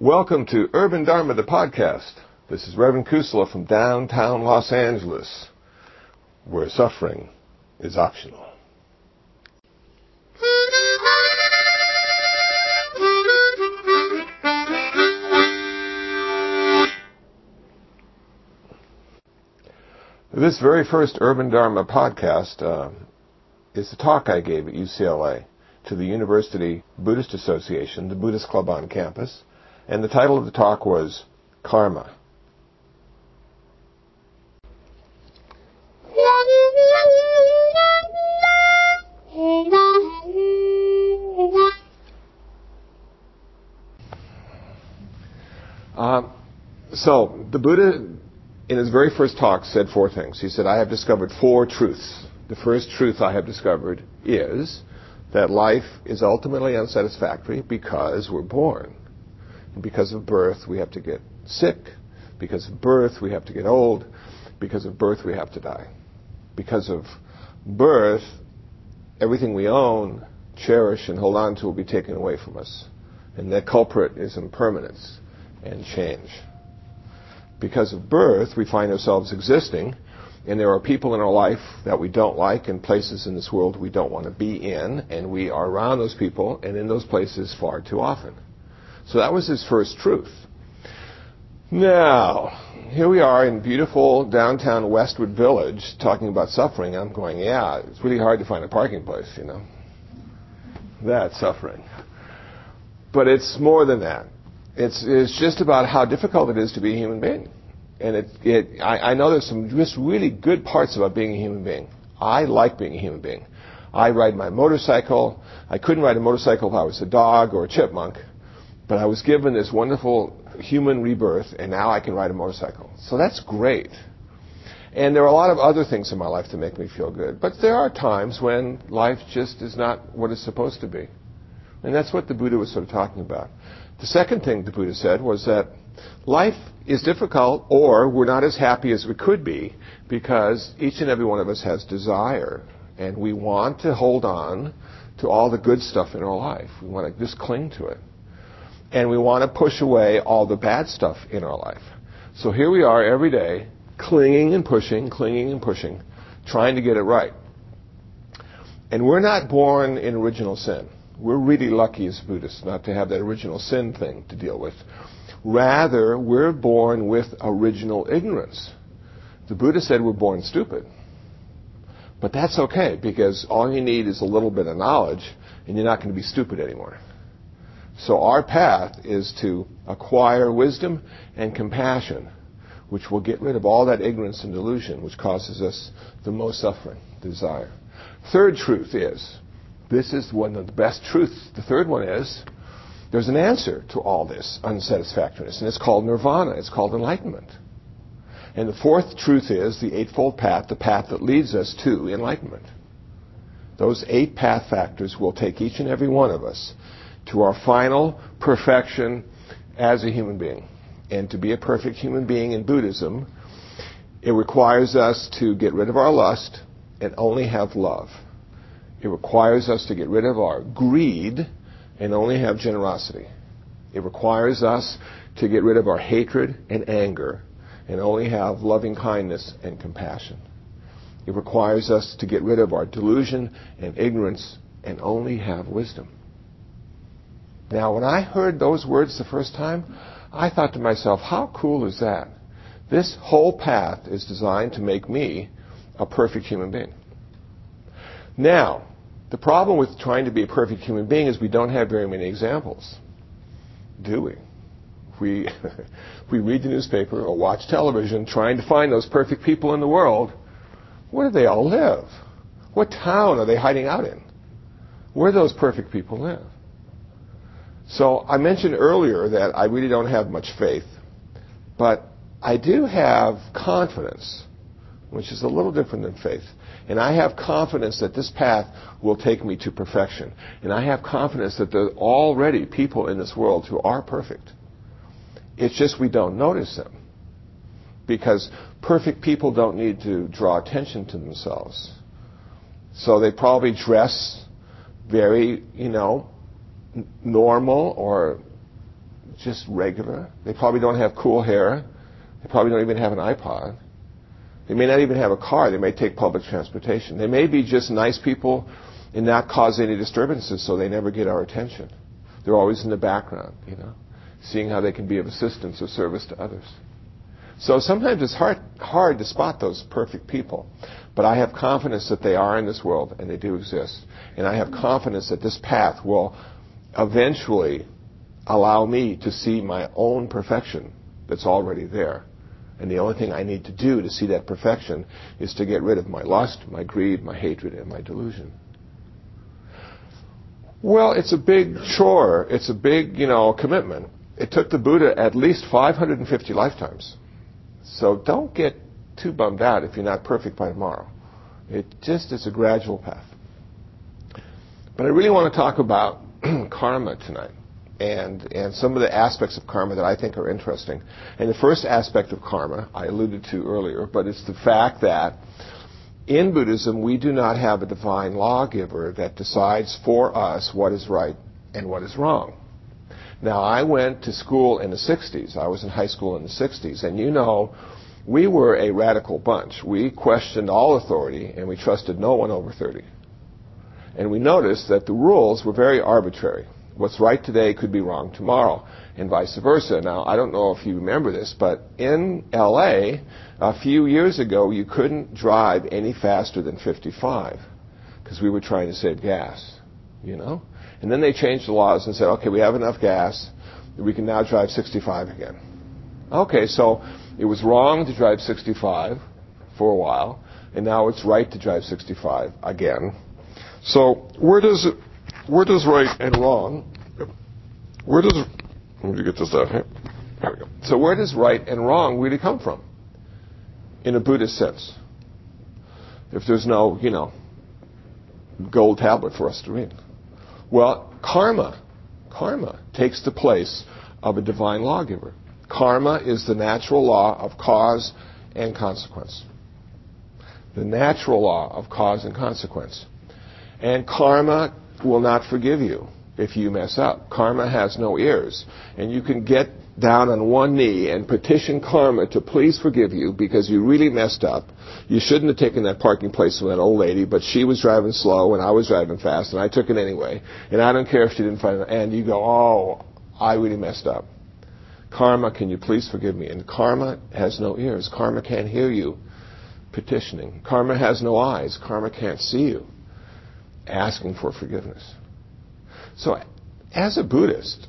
Welcome to Urban Dharma, the podcast. This is Reverend Kusala from downtown Los Angeles, where suffering is optional. This very first Urban Dharma podcast is a talk I gave at UCLA to the University Buddhist Association, the Buddhist club on campus. And the title of the talk was Karma. So the Buddha, in his very first talk, said four things. He said, I have discovered four truths. The first truth I have discovered is that life is ultimately unsatisfactory because we're born. Because of birth, we have to get sick. Because of birth, we have to get old. Because of birth, we have to die. Because of birth, everything we own, cherish, and hold on to will be taken away from us. And the culprit is impermanence and change. Because of birth, we find ourselves existing, and there are people in our life that we don't like and places in this world we don't want to be in, and we are around those people and in those places far too often. So that was his first truth. Now, here we are in beautiful downtown Westwood Village talking about suffering. I'm going, yeah, it's really hard to find a parking place, you know. That's suffering. But it's more than that. It's just about how difficult it is to be a human being. And I know there's some just really good parts about being a human being. I like being a human being. I ride my motorcycle. I couldn't ride a motorcycle if I was a dog or a chipmunk. But I was given this wonderful human rebirth, and now I can ride a motorcycle. So that's great. And there are a lot of other things in my life that make me feel good. But there are times when life just is not what it's supposed to be. And that's what the Buddha was sort of talking about. The second thing the Buddha said was that life is difficult, or we're not as happy as we could be, because each and every one of us has desire. And we want to hold on to all the good stuff in our life. We want to just cling to it. And we want to push away all the bad stuff in our life. So here we are every day, clinging and pushing, trying to get it right. And we're not born in original sin. We're really lucky as Buddhists not to have that original sin thing to deal with. Rather, we're born with original ignorance. The Buddha said we're born stupid. But that's okay, because all you need is a little bit of knowledge, and you're not going to be stupid anymore. So our path is to acquire wisdom and compassion, which will get rid of all that ignorance and delusion, which causes us the most suffering, desire. Third truth is, this is one of the best truths. The third one is, there's an answer to all this unsatisfactoriness, and it's called nirvana. It's called enlightenment. And the fourth truth is the Eightfold Path, the path that leads us to enlightenment. Those eight path factors will take each and every one of us to our final perfection as a human being. And to be a perfect human being in Buddhism, it requires us to get rid of our lust and only have love. It requires us to get rid of our greed and only have generosity. It requires us to get rid of our hatred and anger and only have loving kindness and compassion. It requires us to get rid of our delusion and ignorance and only have wisdom. Now, when I heard those words the first time, I thought to myself, how cool is that? This whole path is designed to make me a perfect human being. Now, the problem with trying to be a perfect human being is we don't have very many examples, do we? We read the newspaper or watch television trying to find those perfect people in the world. Where do they all live? What town are they hiding out in? Where do those perfect people live? So I mentioned earlier that I really don't have much faith, but I do have confidence, which is a little different than faith. And I have confidence that this path will take me to perfection. And I have confidence that there are already people in this world who are perfect. It's just we don't notice them, because perfect people don't need to draw attention to themselves. So they probably dress very, normal or just regular. They probably don't have cool hair. They probably don't even have an iPod. They may not even have a car. They may take public transportation. They may be just nice people and not cause any disturbances, so they never get our attention. They're always in the background, you know, seeing how they can be of assistance or service to others. So sometimes it's hard to spot those perfect people. But I have confidence that they are in this world and they do exist. And I have confidence that this path will eventually allow me to see my own perfection that's already there. And the only thing I need to do to see that perfection is to get rid of my lust, my greed, my hatred, and my delusion. Well, it's a big chore. It's a big, you know, commitment. It took the Buddha at least 550 lifetimes. So don't get too bummed out if you're not perfect by tomorrow. It just is a gradual path. But I really want to talk about karma tonight and some of the aspects of karma that I think are interesting. And the first aspect of karma I alluded to earlier, but it's the fact that in Buddhism we do not have a divine lawgiver that decides for us what is right and what is wrong. Now, I went to school in the 60s. I was in high school in the 60s. And you know, we were a radical bunch. We questioned all authority, and we trusted no one over 30. And we noticed that the rules were very arbitrary. What's right today could be wrong tomorrow, and vice versa. Now, I don't know if you remember this, but in L.A., a few years ago, you couldn't drive any faster than 55 because we were trying to save gas, you know? And then they changed the laws and said, okay, we have enough gas. We can now drive 65 again. Okay, so it was wrong to drive 65 for a while, and now it's right to drive 65 again. So where does right and wrong, let me get this out here. There we go. So where does right and wrong really come from in a Buddhist sense? If there's no, you know, gold tablet for us to read. Well, karma takes the place of a divine lawgiver. Karma is the natural law of cause and consequence. The natural law of cause and consequence. And karma will not forgive you if you mess up. Karma has no ears. And you can get down on one knee and petition karma to please forgive you because you really messed up. You shouldn't have taken that parking place from that old lady, but she was driving slow and I was driving fast and I took it anyway. And I don't care if she didn't find it. And you go, oh, I really messed up. Karma, can you please forgive me? And karma has no ears. Karma can't hear you petitioning. Karma has no eyes. Karma can't see you asking for forgiveness. So as a Buddhist,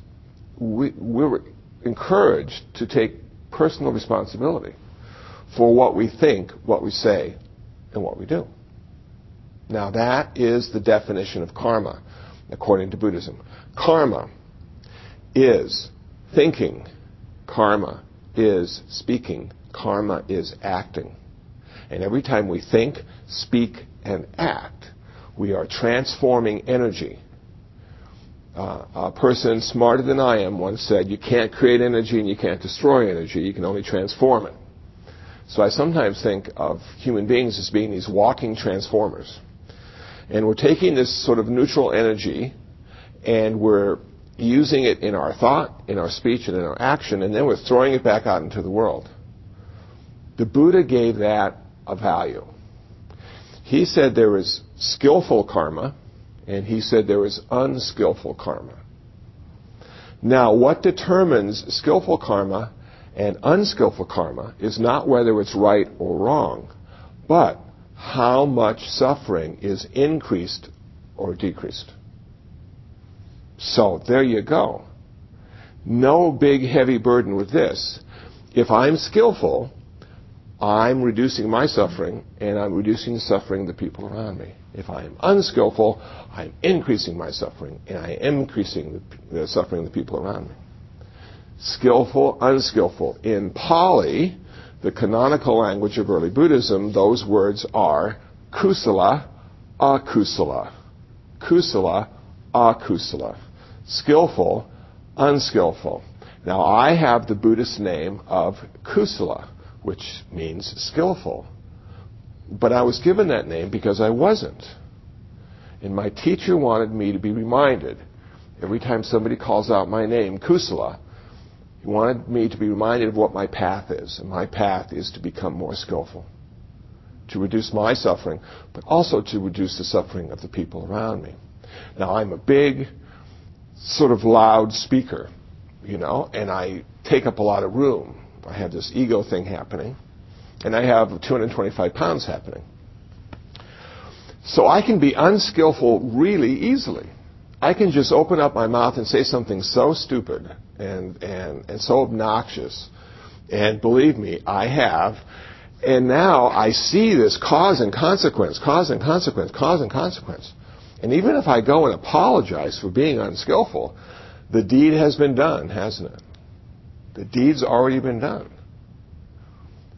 we were encouraged to take personal responsibility for what we think, what we say, and what we do. Now that is the definition of karma, according to Buddhism. Karma is thinking. Karma is speaking. Karma is acting. And every time we think, speak, and act, we are transforming energy. A person smarter than I am once said, you can't create energy and you can't destroy energy. You can only transform it. So I sometimes think of human beings as being these walking transformers. And we're taking this sort of neutral energy and we're using it in our thought, in our speech, and in our action, and then we're throwing it back out into the world. The Buddha gave that a value. He said there is skillful karma, and he said there is unskillful karma. Now, what determines skillful karma and unskillful karma is not whether it's right or wrong, but how much suffering is increased or decreased. So, there you go. No big heavy burden with this. If I'm skillful, I'm reducing my suffering, and I'm reducing the suffering of the people around me. If I am unskillful, I'm increasing my suffering, and I am increasing the suffering of the people around me. Skillful, unskillful. In Pali, the canonical language of early Buddhism, those words are kusala, akusala. Kusala, akusala. Skillful, unskillful. Now, I have the Buddhist name of Kusala, which means skillful. But I was given that name because I wasn't. And my teacher wanted me to be reminded, every time somebody calls out my name, Kusala, He wanted me to be reminded of what my path is, and my path is to become more skillful, to reduce my suffering, but also to reduce the suffering of the people around me. Now, I'm a big, sort of loud speaker, you know, and I take up a lot of room. I have this ego thing happening, and I have 225 pounds happening. So I can be unskillful really easily. I can just open up my mouth and say something so stupid and so obnoxious. And believe me, I have. And now I see this cause and consequence, cause and consequence, cause and consequence. And even if I go and apologize for being unskillful, the deed has been done, hasn't it? The deed's already been done.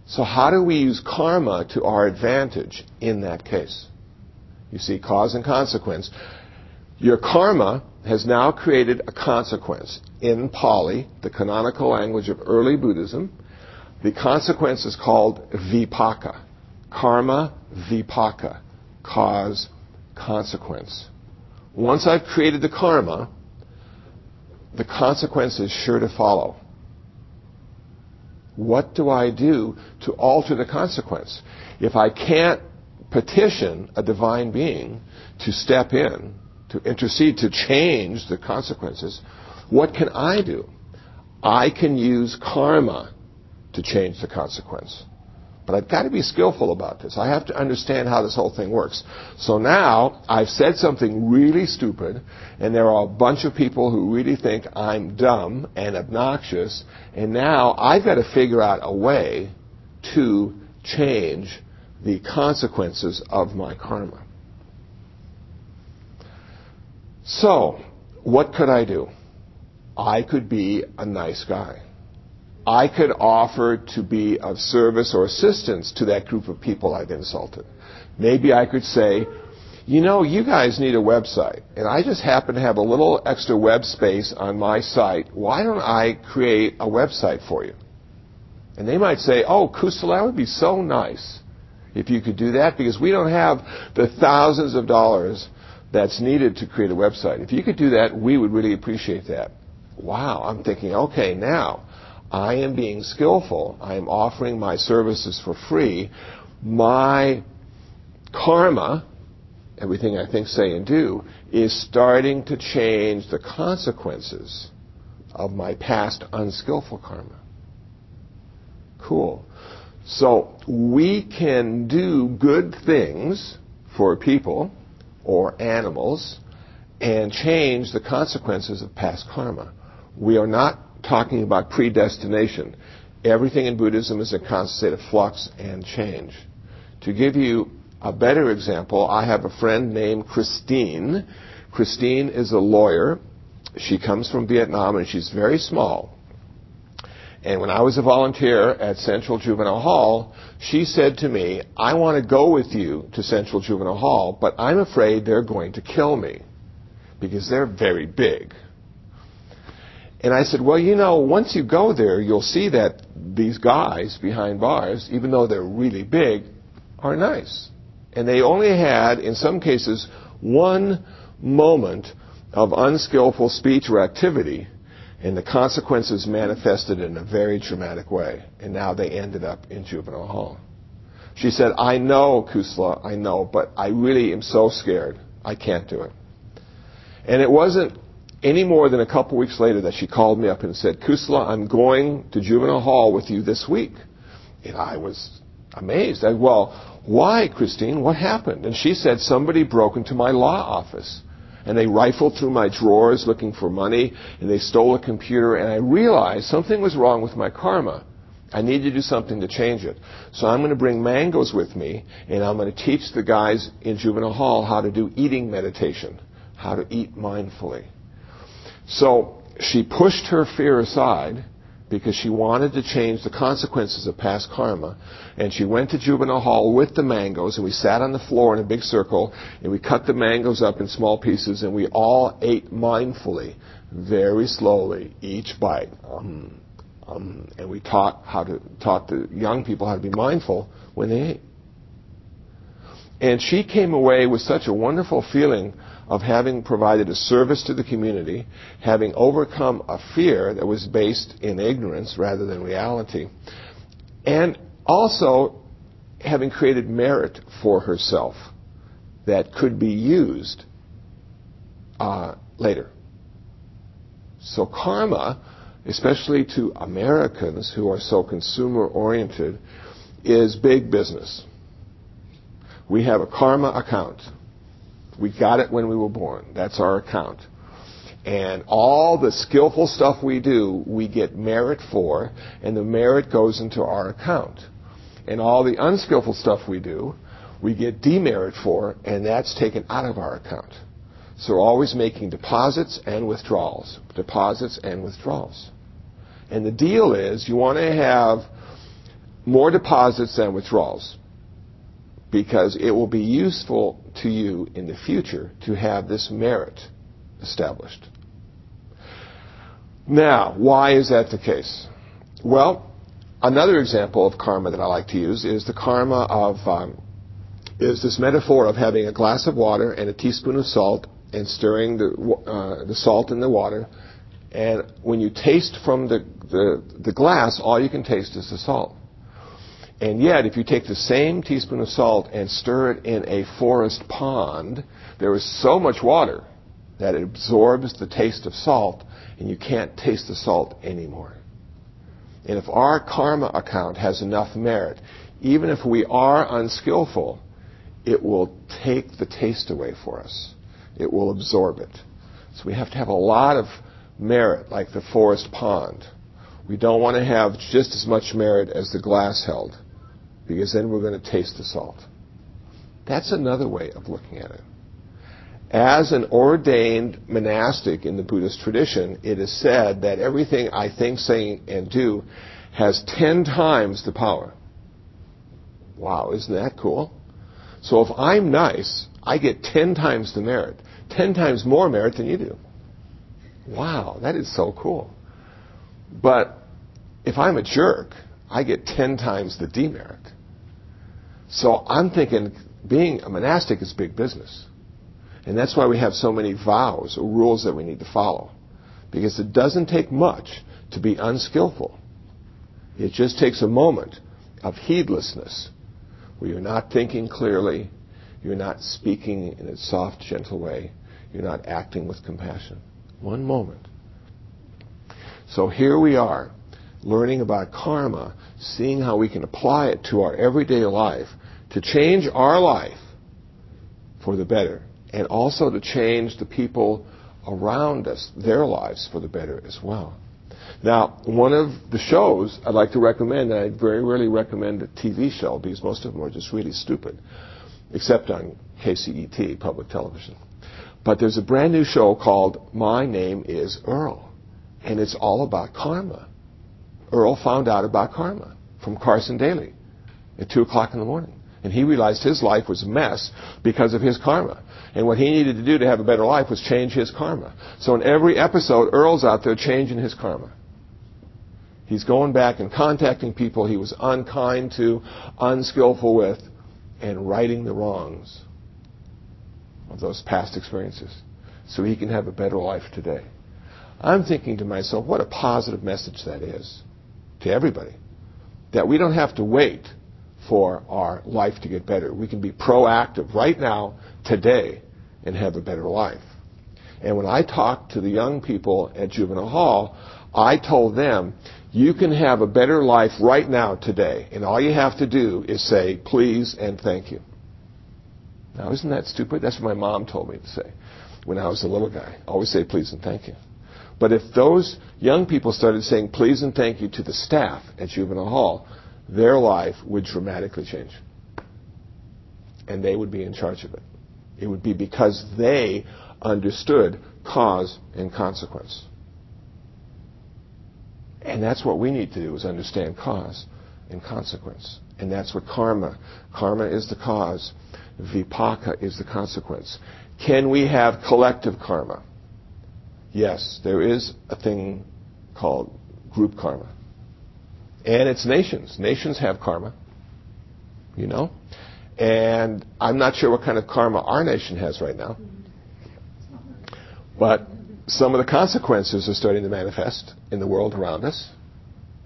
So how do we use karma to our advantage in that case? You see, cause and consequence. Your karma has now created a consequence. In Pali, the canonical language of early Buddhism, the consequence is called vipaka. Karma, vipaka. Cause, consequence. Once I've created the karma, the consequence is sure to follow. What do I do to alter the consequence? If I can't petition a divine being to step in, to intercede, to change the consequences, what can I do? I can use karma to change the consequence. But I've got to be skillful about this. I have to understand how this whole thing works. So now I've said something really stupid, and there are a bunch of people who really think I'm dumb and obnoxious, and now I've got to figure out a way to change the consequences of my karma. So, what could I do? I could be a nice guy. I could offer to be of service or assistance to that group of people I've insulted. Maybe I could say, you know, you guys need a website, and I just happen to have a little extra web space on my site. Why don't I create a website for you? And they might say, oh, Kusala, that would be so nice if you could do that, because we don't have the thousands of dollars that's needed to create a website. If you could do that, we would really appreciate that. Wow, I'm thinking, okay, now I am being skillful. I am offering my services for free. My karma, everything I think, say, and do, is starting to change the consequences of my past unskillful karma. Cool. So we can do good things for people or animals and change the consequences of past karma. We are not talking about predestination. Everything in Buddhism is a constant state of flux and change. To give you a better example, I have a friend named Christine. Christine is a lawyer. She comes from Vietnam, and she's very small. And when I was a volunteer at Central Juvenile Hall, she said to me, I want to go with you to Central Juvenile Hall, but I'm afraid they're going to kill me because they're very big. And I said, well, you know, once you go there, you'll see that these guys behind bars, even though they're really big, are nice. And they only had, in some cases, one moment of unskillful speech or activity, and the consequences manifested in a very traumatic way. And now they ended up in juvenile hall. She said, I know, Kusala, I know, but I really am so scared. I can't do it. And it wasn't any more than a couple weeks later that she called me up and said, Kusala, I'm going to juvenile hall with you this week. And I was amazed. I said, well, why, Christine? What happened? And she said, somebody broke into my law office. And they rifled through my drawers looking for money. And they stole a computer. And I realized something was wrong with my karma. I need to do something to change it. So I'm going to bring mangoes with me. And I'm going to teach the guys in juvenile hall how to do eating meditation, how to eat mindfully. So she pushed her fear aside because she wanted to change the consequences of past karma. And she went to juvenile hall with the mangoes, and we sat on the floor in a big circle, and we cut the mangoes up in small pieces, and we all ate mindfully, very slowly, each bite. And we taught the young people how to be mindful when they ate. And she came away with such a wonderful feeling of having provided a service to the community, having overcome a fear that was based in ignorance rather than reality, and also having created merit for herself that could be used later. So karma, especially to Americans who are so consumer-oriented, is big business. We have a karma account. We got it when we were born. That's our account. And all the skillful stuff we do, we get merit for, and the merit goes into our account. And all the unskillful stuff we do, we get demerit for, and that's taken out of our account. So we're always making deposits and withdrawals. Deposits and withdrawals. And the deal is you want to have more deposits than withdrawals, because it will be useful to you in the future to have this merit established. Now, why is that the case? Well, another example of karma that I like to use is the karma of is this metaphor of having a glass of water and a teaspoon of salt and stirring the salt in the water, and when you taste from the glass, all you can taste is the salt. And yet, if you take the same teaspoon of salt and stir it in a forest pond, there is so much water that it absorbs the taste of salt, and you can't taste the salt anymore. And if our karma account has enough merit, even if we are unskillful, it will take the taste away for us. It will absorb it. So we have to have a lot of merit, like the forest pond. We don't want to have just as much merit as the glass held, because then we're going to taste the salt. That's another way of looking at it. As an ordained monastic in the Buddhist tradition, it is said that everything I think, saying, and do has 10 times the power. Wow, isn't that cool? So if I'm nice, I get 10 times the merit, 10 times more merit than you do. Wow, that is so cool. But if I'm a jerk, I get 10 times the demerit. So I'm thinking being a monastic is big business. And that's why we have so many vows or rules that we need to follow. Because it doesn't take much to be unskillful. It just takes a moment of heedlessness where you're not thinking clearly, you're not speaking in a soft, gentle way, you're not acting with compassion. One moment. So here we are, learning about karma, seeing how we can apply it to our everyday life to change our life for the better, and also to change the people around us, their lives, for the better as well. Now, one of the shows I'd like to recommend, and I very rarely recommend a TV show because most of them are just really stupid, except on KCET, public television. But there's a brand new show called My Name Is Earl, and it's all about karma. Earl found out about karma from Carson Daly at 2 o'clock in the morning. And he realized his life was a mess because of his karma. And what he needed to do to have a better life was change his karma. So in every episode, Earl's out there changing his karma. He's going back and contacting people he was unkind to, unskillful with, and righting the wrongs of those past experiences so he can have a better life today. I'm thinking to myself, what a positive message that is to everybody, that we don't have to wait for our life to get better. We can be proactive right now, today, and have a better life. And when I talked to the young people at Juvenile Hall, I told them, you can have a better life right now, today, and all you have to do is say, please and thank you. Now, isn't that stupid? That's what my mom told me to say when I was a little guy. Always say please and thank you. But if those young people started saying please and thank you to the staff at Juvenile Hall, their life would dramatically change. And they would be in charge of it. It would be because they understood cause and consequence. And that's what we need to do, is understand cause and consequence. And that's what karma. Karma is the cause. Vipaka is the consequence. Can we have collective karma? Yes, there is a thing called group karma. And it's nations. Nations have karma, you know. And I'm not sure what kind of karma our nation has right now. But some of the consequences are starting to manifest in the world around us.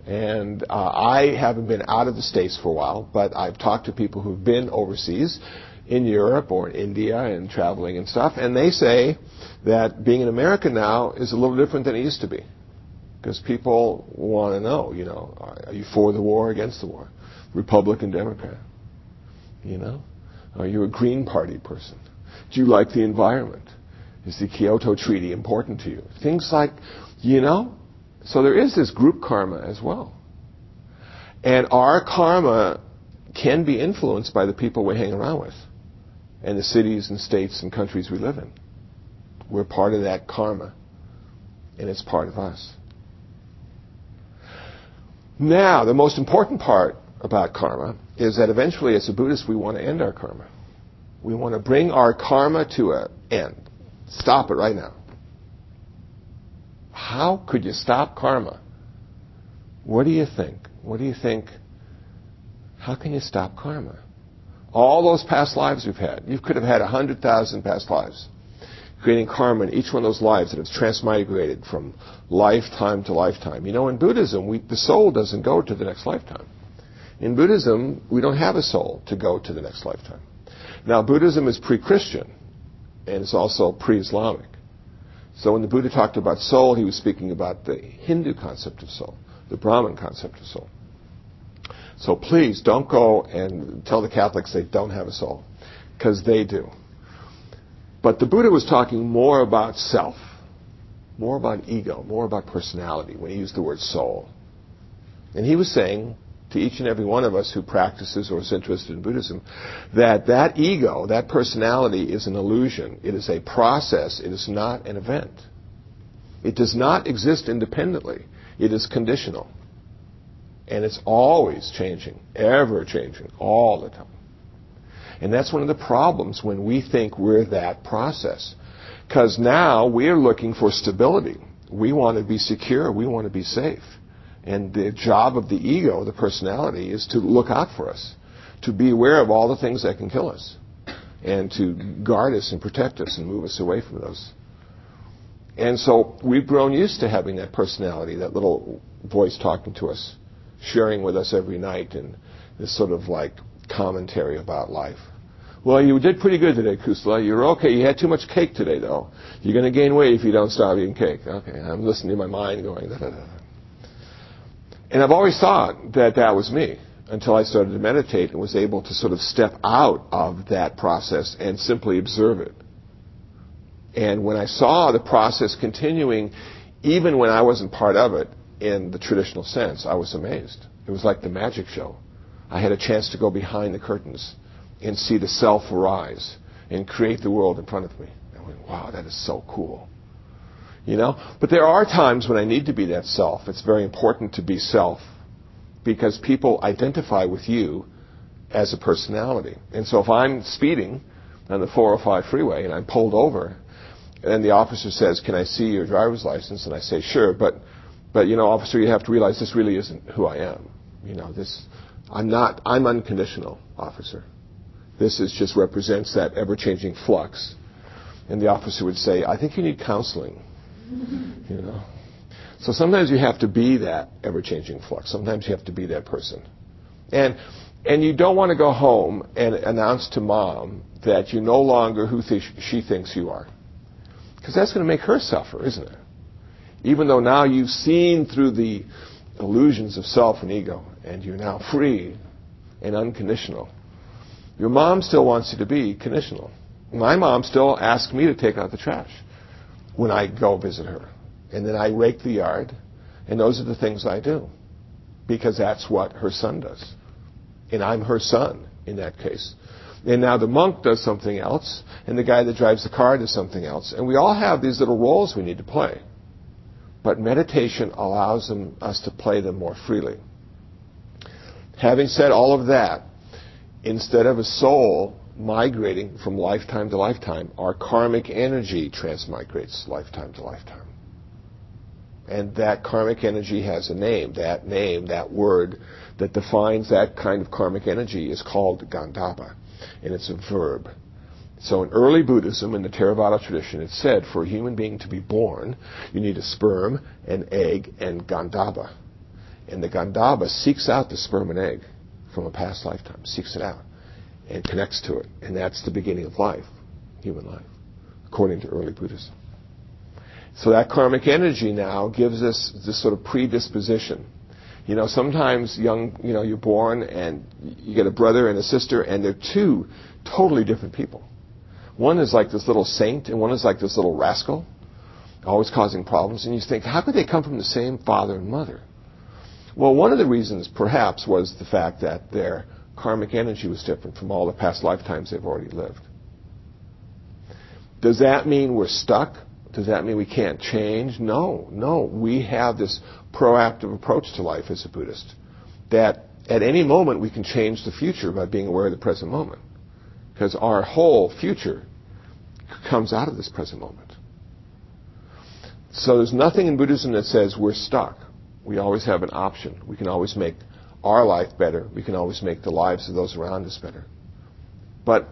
And I haven't been out of the States for a while, but I've talked to people who've been overseas in Europe or in India and traveling and stuff, and they say that being in America now is a little different than it used to be. Because people want to know, you know, are you for the war or against the war? Republican, Democrat? You know? Are you a Green Party person? Do you like the environment? Is the Kyoto Treaty important to you? Things like, you know? So there is this group karma as well. And our karma can be influenced by the people we hang around with and the cities and states and countries we live in. We're part of that karma, and it's part of us. Now, the most important part about karma is that eventually, as a Buddhist, we want to end our karma. We want to bring our karma to an end. Stop it right now. How could you stop karma? What do you think? What do you think? How can you stop karma? All those past lives we've had. You could have had 100,000 past lives, creating karma in each one of those lives that have transmigrated from lifetime to lifetime. You know, in Buddhism, the soul doesn't go to the next lifetime. In Buddhism, we don't have a soul to go to the next lifetime. Now, Buddhism is pre-Christian, and it's also pre-Islamic. So when the Buddha talked about soul, he was speaking about the Hindu concept of soul, the Brahman concept of soul. So please, don't go and tell the Catholics they don't have a soul, because they do. But the Buddha was talking more about self, more about ego, more about personality when he used the word soul. And he was saying to each and every one of us who practices or is interested in Buddhism that that ego, that personality, is an illusion. It is a process. It is not an event. It does not exist independently. It is conditional. And it's always changing, ever changing, all the time. And that's one of the problems when we think we're that process. Because now we're looking for stability. We want to be secure. We want to be safe. And the job of the ego, the personality, is to look out for us, to be aware of all the things that can kill us, and to guard us and protect us and move us away from those. And so we've grown used to having that personality, that little voice talking to us, sharing with us every night and this sort of like commentary about life. Well, you did pretty good today, Kusala. You're okay. You had too much cake today, though. You're going to gain weight if you don't stop eating cake. Okay, I'm listening to my mind going, da-da-da. And I've always thought that that was me until I started to meditate and was able to sort of step out of that process and simply observe it. And when I saw the process continuing, even when I wasn't part of it, in the traditional sense, I was amazed. It was like the magic show. I had a chance to go behind the curtains and see the self arise and create the world in front of me. I went, wow, that is so cool. You know? But there are times when I need to be that self. It's very important to be self because people identify with you as a personality. And so if I'm speeding on the 405 freeway and I'm pulled over and the officer says, can I see your driver's license? And I say, sure, but, you know, officer, you have to realize this really isn't who I am. You know, I'm unconditional, officer. This is just represents that ever-changing flux. And the officer would say, I think you need counseling, you know. So sometimes you have to be that ever-changing flux. Sometimes you have to be that person. And you don't want to go home and announce to mom that you're no longer who she thinks you are. Because that's going to make her suffer, isn't it? Even though now you've seen through the illusions of self and ego, and you're now free and unconditional, your mom still wants you to be conditional. My mom still asks me to take out the trash when I go visit her. And then I rake the yard, and those are the things I do, because that's what her son does. And I'm her son in that case. And now the monk does something else, and the guy that drives the car does something else. And we all have these little roles we need to play. But meditation allows us to play them more freely. Having said all of that, instead of a soul migrating from lifetime to lifetime, our karmic energy transmigrates lifetime to lifetime. And that karmic energy has a name, that word that defines that kind of karmic energy is called Gandhabba. and it's a verb. So in early Buddhism, in the Theravada tradition, it said for a human being to be born, you need a sperm, an egg, and Gandhabba. And the Gandhabba seeks out the sperm and egg from a past lifetime, seeks it out, and connects to it. And that's the beginning of life, human life, according to early Buddhism. So that karmic energy now gives us this sort of predisposition. You know, sometimes you're born and you get a brother and a sister, and they're two totally different people. One is like this little saint, and one is like this little rascal, always causing problems. And you think, how could they come from the same father and mother? Well, one of the reasons, perhaps, was the fact that their karmic energy was different from all the past lifetimes they've already lived. Does that mean we're stuck? Does that mean we can't change? No. We have this proactive approach to life as a Buddhist, that at any moment we can change the future by being aware of the present moment. Because our whole future comes out of this present moment. So there's nothing in Buddhism that says we're stuck. We always have an option. We can always make our life better. We can always make the lives of those around us better. But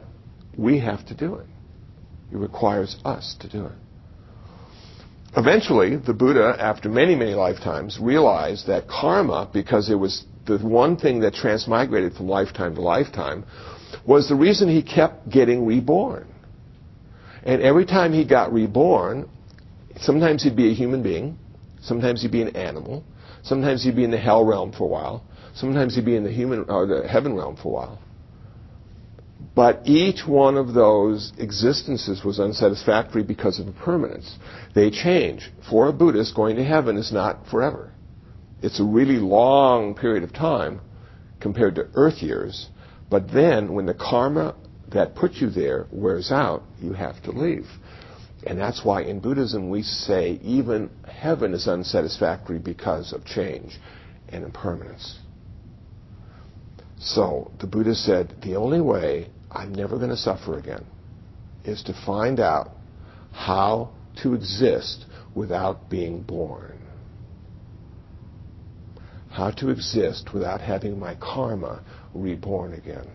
we have to do it. It requires us to do it. Eventually, the Buddha, after many, many lifetimes, realized that karma, because it was the one thing that transmigrated from lifetime to lifetime, was the reason he kept getting reborn. And every time he got reborn, sometimes he'd be a human being, sometimes he'd be an animal, sometimes he'd be in the hell realm for a while, sometimes he'd be in the human or the heaven realm for a while. But each one of those existences was unsatisfactory because of impermanence. They change. For a Buddhist, going to heaven is not forever. It's a really long period of time compared to earth years. But then, when the karma that put you there wears out, you have to leave. And that's why in Buddhism we say even heaven is unsatisfactory because of change and impermanence. So the Buddha said, the only way I'm never going to suffer again is to find out how to exist without being born. How to exist without having my karma reborn again.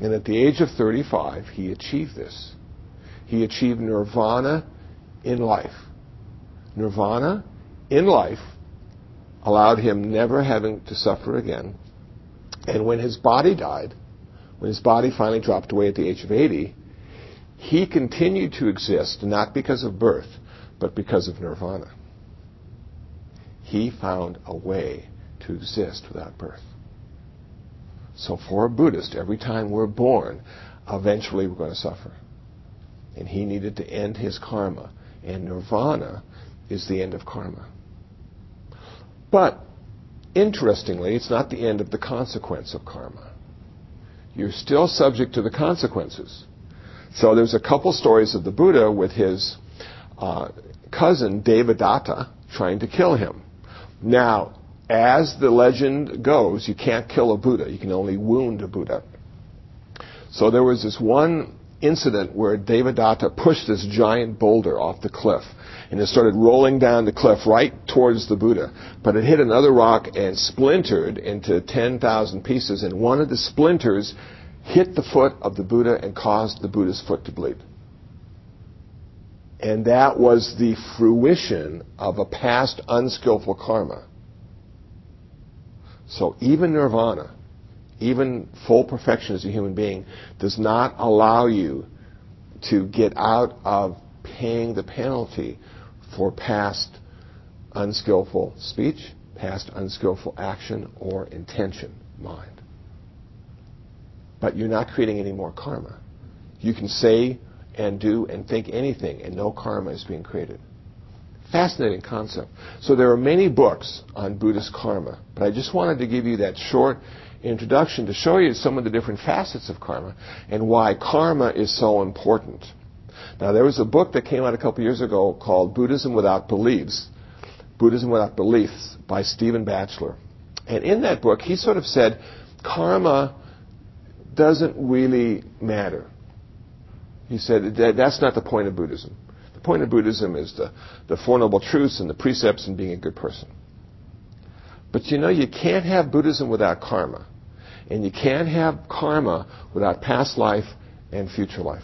And at the age of 35, he achieved this. He achieved nirvana in life. Nirvana in life allowed him never having to suffer again. And when his body died, when his body finally dropped away at the age of 80, he continued to exist, not because of birth, but because of nirvana. He found a way to exist without birth. So for a Buddhist, every time we're born, eventually we're going to suffer. And he needed to end his karma. And nirvana is the end of karma. But, interestingly, it's not the end of the consequence of karma. You're still subject to the consequences. So there's a couple stories of the Buddha with his cousin Devadatta trying to kill him. Now, as the legend goes, you can't kill a Buddha. You can only wound a Buddha. So there was this one incident where Devadatta pushed this giant boulder off the cliff, and it started rolling down the cliff right towards the Buddha. But it hit another rock and splintered into 10,000 pieces, and one of the splinters hit the foot of the Buddha and caused the Buddha's foot to bleed. And that was the fruition of a past unskillful karma. So even nirvana, even full perfection as a human being, does not allow you to get out of paying the penalty for past unskillful speech, past unskillful action, or intention, mind. But you're not creating any more karma. You can say and do and think anything, and no karma is being created. Fascinating concept. So there are many books on Buddhist karma, but I just wanted to give you that short introduction to show you some of the different facets of karma and why karma is so important. Now, there was a book that came out a couple years ago called Buddhism Without Beliefs by Stephen Batchelor. And in that book, he sort of said, karma doesn't really matter. He said, that's not the point of Buddhism. The point of Buddhism is the Four Noble Truths and the precepts and being a good person. But you know, you can't have Buddhism without karma. And you can't have karma without past life and future life.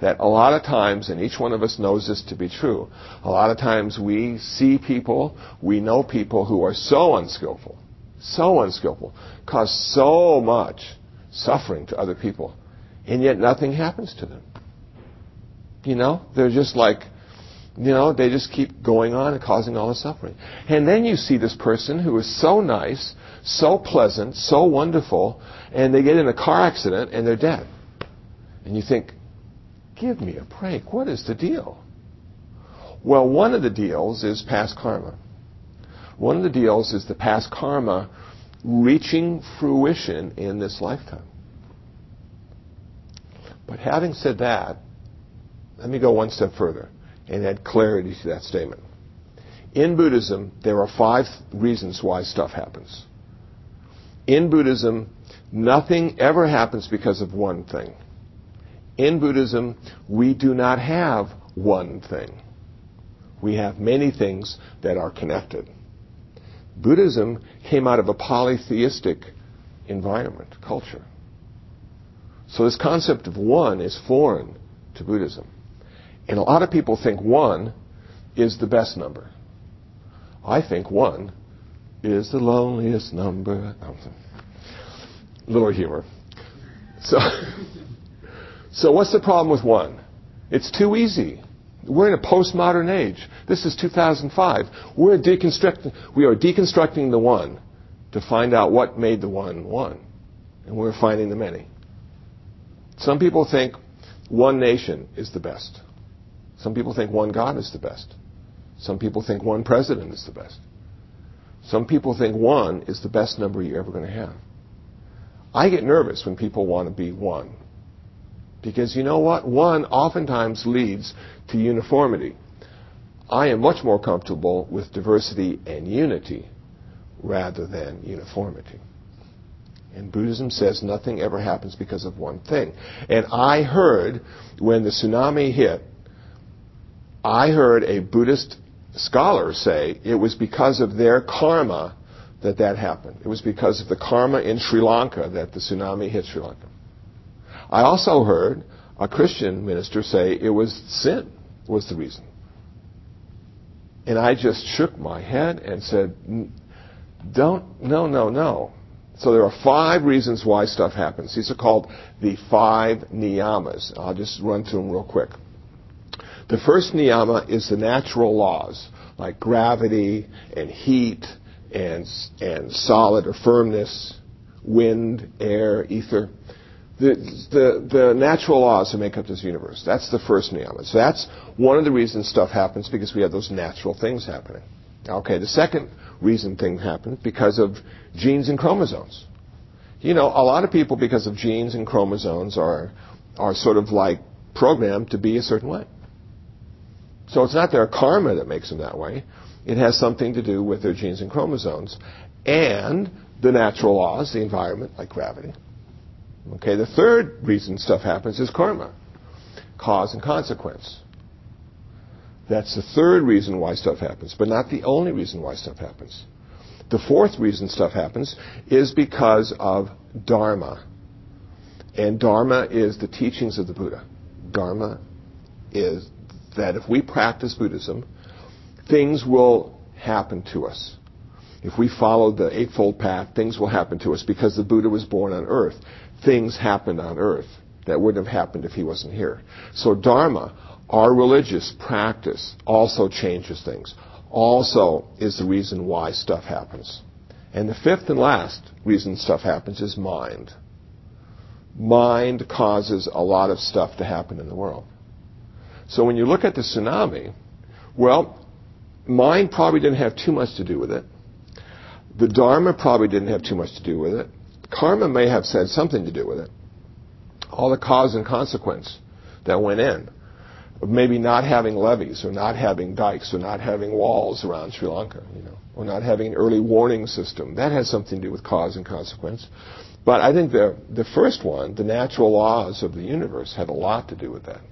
That a lot of times, and each one of us knows this to be true, a lot of times we see people, we know people who are so unskillful, cause so much suffering to other people, and yet nothing happens to them. You know, they're just like, you know, they just keep going on and causing all the suffering. And then you see this person who is so nice, so pleasant, so wonderful, and they get in a car accident and they're dead. And you think, give me a break. What is the deal? Well, one of the deals is past karma. One of the deals is the past karma reaching fruition in this lifetime. But having said that, let me go one step further and add clarity to that statement. In Buddhism, there are 5 reasons why stuff happens. In Buddhism, nothing ever happens because of one thing. In Buddhism, we do not have one thing. We have many things that are connected. Buddhism came out of a polytheistic environment, culture. So this concept of one is foreign to Buddhism. And a lot of people think one is the best number. I think one is the loneliest number. Little humor. So what's the problem with one? It's too easy. We're in a postmodern age. This is 2005. We are deconstructing the one to find out what made the one one. And we're finding the many. Some people think one nation is the best. Some people think one God is the best. Some people think one president is the best. Some people think one is the best number you're ever going to have. I get nervous when people want to be one. Because you know what? One oftentimes leads to uniformity. I am much more comfortable with diversity and unity rather than uniformity. And Buddhism says nothing ever happens because of one thing. And I heard, when the tsunami hit, I heard a Buddhist scholar say it was because of their karma that that happened. It was because of the karma in Sri Lanka that the tsunami hit Sri Lanka. I also heard a Christian minister say it was sin was the reason. And I just shook my head and said, no. So there are 5 reasons why stuff happens. These are called the 5 niyamas. I'll just run through them real quick. The first niyama is the natural laws, like gravity and heat and solid or firmness, wind, air, ether. The natural laws that make up this universe. That's the first niyama. So that's one of the reasons stuff happens, because we have those natural things happening. Okay, the second reason things happen because of genes and chromosomes. You know, a lot of people, because of genes and chromosomes, are sort of like programmed to be a certain way. So it's not their karma that makes them that way. It has something to do with their genes and chromosomes and the natural laws, the environment, like gravity. Okay, the third reason stuff happens is karma, cause and consequence. That's the third reason why stuff happens, but not the only reason why stuff happens. The fourth reason stuff happens is because of dharma. And dharma is the teachings of the Buddha. Dharma is that if we practice Buddhism, things will happen to us. If we follow the Eightfold Path, things will happen to us, because the Buddha was born on earth. Things happened on earth that wouldn't have happened if he wasn't here. So dharma, our religious practice, also changes things, also is the reason why stuff happens. And the fifth and last reason stuff happens is mind. Mind causes a lot of stuff to happen in the world. So when you look at the tsunami, well, mind probably didn't have too much to do with it. The dharma probably didn't have too much to do with it. Karma may have had something to do with it. All the cause and consequence that went in. Maybe not having levees, or not having dikes, or not having walls around Sri Lanka, you know, or not having an early warning system. That has something to do with cause and consequence. But I think the first one, the natural laws of the universe, had a lot to do with that.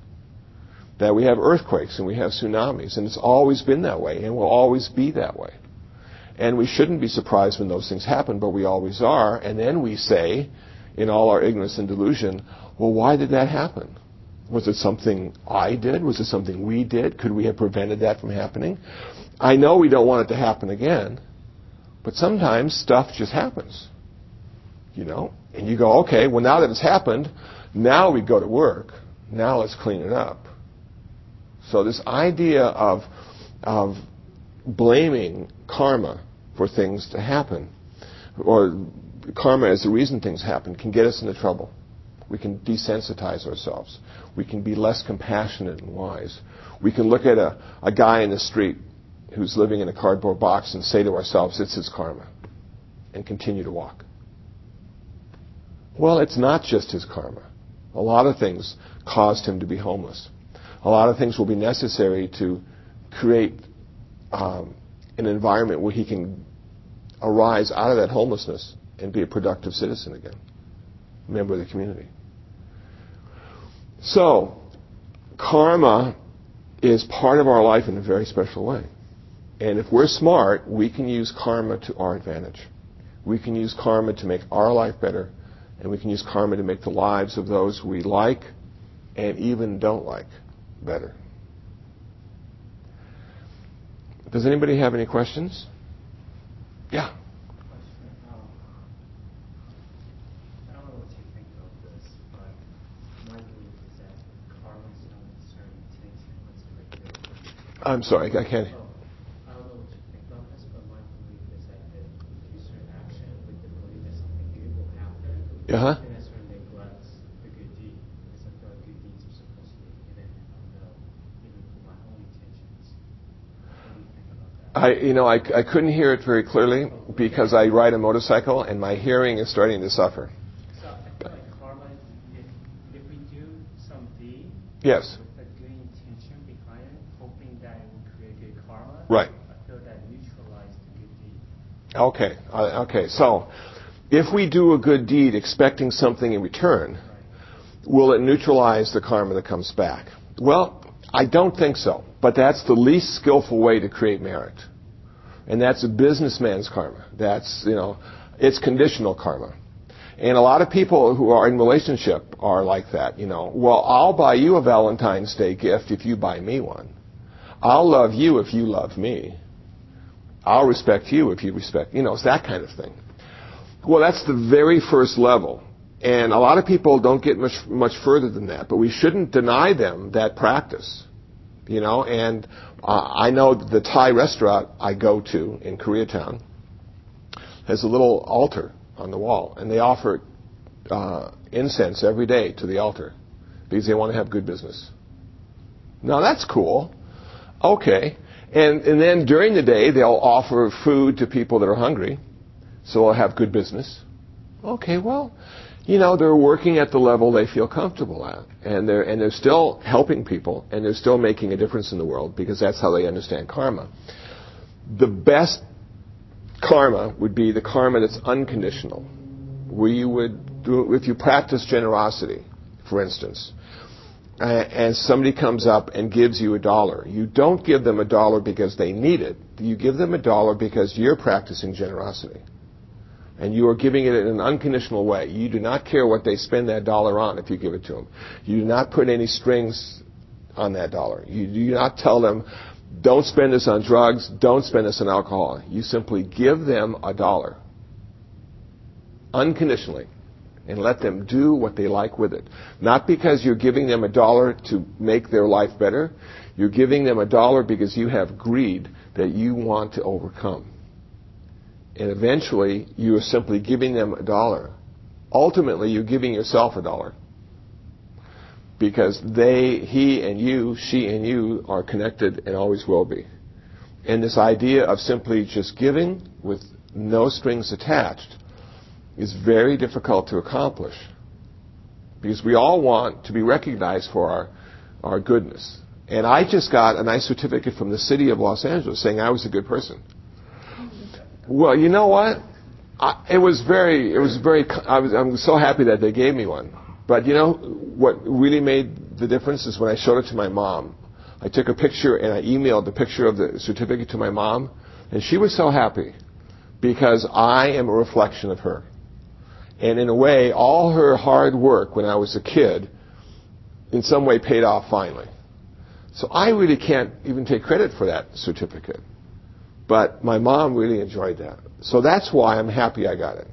That we have earthquakes and we have tsunamis, and it's always been that way and will always be that way. And we shouldn't be surprised when those things happen, but we always are. And then we say, in all our ignorance and delusion, well, why did that happen? Was it something I did? Was it something we did? Could we have prevented that from happening? I know we don't want it to happen again, but sometimes stuff just happens, you know? And you go, okay, well, now that it's happened, now we go to work. Now let's clean it up. So this idea of blaming karma for things to happen, or karma as the reason things happen, can get us into trouble. We can desensitize ourselves. We can be less compassionate and wise. We can look at a guy in the street who's living in a cardboard box and say to ourselves, it's his karma, and continue to walk. Well, it's not just his karma. A lot of things caused him to be homeless. A lot of things will be necessary to create an environment where he can arise out of that homelessness and be a productive citizen again, a member of the community. So, karma is part of our life in a very special way. And if we're smart, we can use karma to our advantage. We can use karma to make our life better, and we can use karma to make the lives of those we like and even don't like better. Does anybody have any questions? Yeah. I don't know what you think of this, but my belief is that karma is not necessarily tainted once you're I'm sorry, I can't. I don't know what you think about this, but my belief is that if you do certain action with the belief that something good will happen, and that sort of neglects the good deed, because I feel like good deeds are supposed to be hidden from the, even from my own intentions. I couldn't hear it very clearly because I ride a motorcycle and my hearing is starting to suffer. So I feel like karma, if we do some deed, yes, with a good intention behind it, hoping that it will create good karma, right, I feel that neutralizes the good deed. Okay, okay. So if we do a good deed expecting something in return, will it neutralize the karma that comes back? Well, I don't think so, but that's the least skillful way to create merit. And that's a businessman's karma. That's, you know, it's conditional karma. And a lot of people who are in relationship are like that, you know. Well, I'll buy you a Valentine's Day gift if you buy me one. I'll love you if you love me. I'll respect you if you respect, you know, it's that kind of thing. Well, that's the very first level. And a lot of people don't get much further than that, but we shouldn't deny them that practice, you know. And I know the Thai restaurant I go to in Koreatown has a little altar on the wall, and they offer incense every day to the altar because they want to have good business. Now, that's cool. Okay. And then during the day, they'll offer food to people that are hungry, so they'll have good business. Okay, well, you know, they're working at the level they feel comfortable at, and they're still helping people, and they're still making a difference in the world because that's how they understand karma. The best karma would be the karma that's unconditional, where you would do, if you practice generosity, for instance, and somebody comes up and gives you $1, you don't give them $1 because they need it. You give them $1 because you're practicing generosity. And you are giving it in an unconditional way. You do not care what they spend that $1 on if you give it to them. You do not put any strings on that $1. You do not tell them, don't spend this on drugs, don't spend this on alcohol. You simply give them $1 unconditionally and let them do what they like with it. Not because you're giving them $1 to make their life better. You're giving them $1 because you have greed that you want to overcome. And eventually, you are simply giving them $1. Ultimately, you're giving yourself $1. Because he and you, she and you are connected and always will be. And this idea of simply just giving with no strings attached is very difficult to accomplish. Because we all want to be recognized for our goodness. And I just got a nice certificate from the city of Los Angeles saying I was a good person. Well, you know what? I'm so happy that they gave me one. But you know what really made the difference is when I showed it to my mom. I took a picture and I emailed the picture of the certificate to my mom, and she was so happy. because I am a reflection of her. And in a way, all her hard work when I was a kid in some way paid off finally. So I really can't even take credit for that certificate. But my mom really enjoyed that. So that's why I'm happy I got it,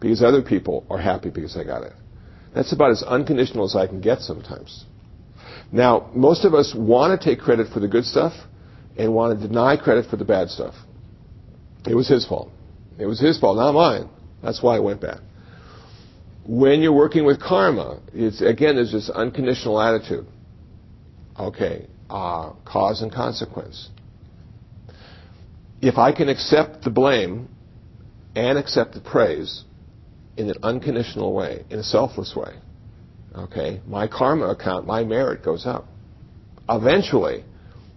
because other people are happy because I got it. That's about as unconditional as I can get sometimes. Now, most of us want to take credit for the good stuff and want to deny credit for the bad stuff. It was his fault. It was his fault, not mine. That's why I went back. When you're working with karma, it's again, there's this unconditional attitude. Okay, cause and consequence. If I can accept the blame and accept the praise in an unconditional way, in a selfless way, okay, my karma account, my merit goes up. Eventually,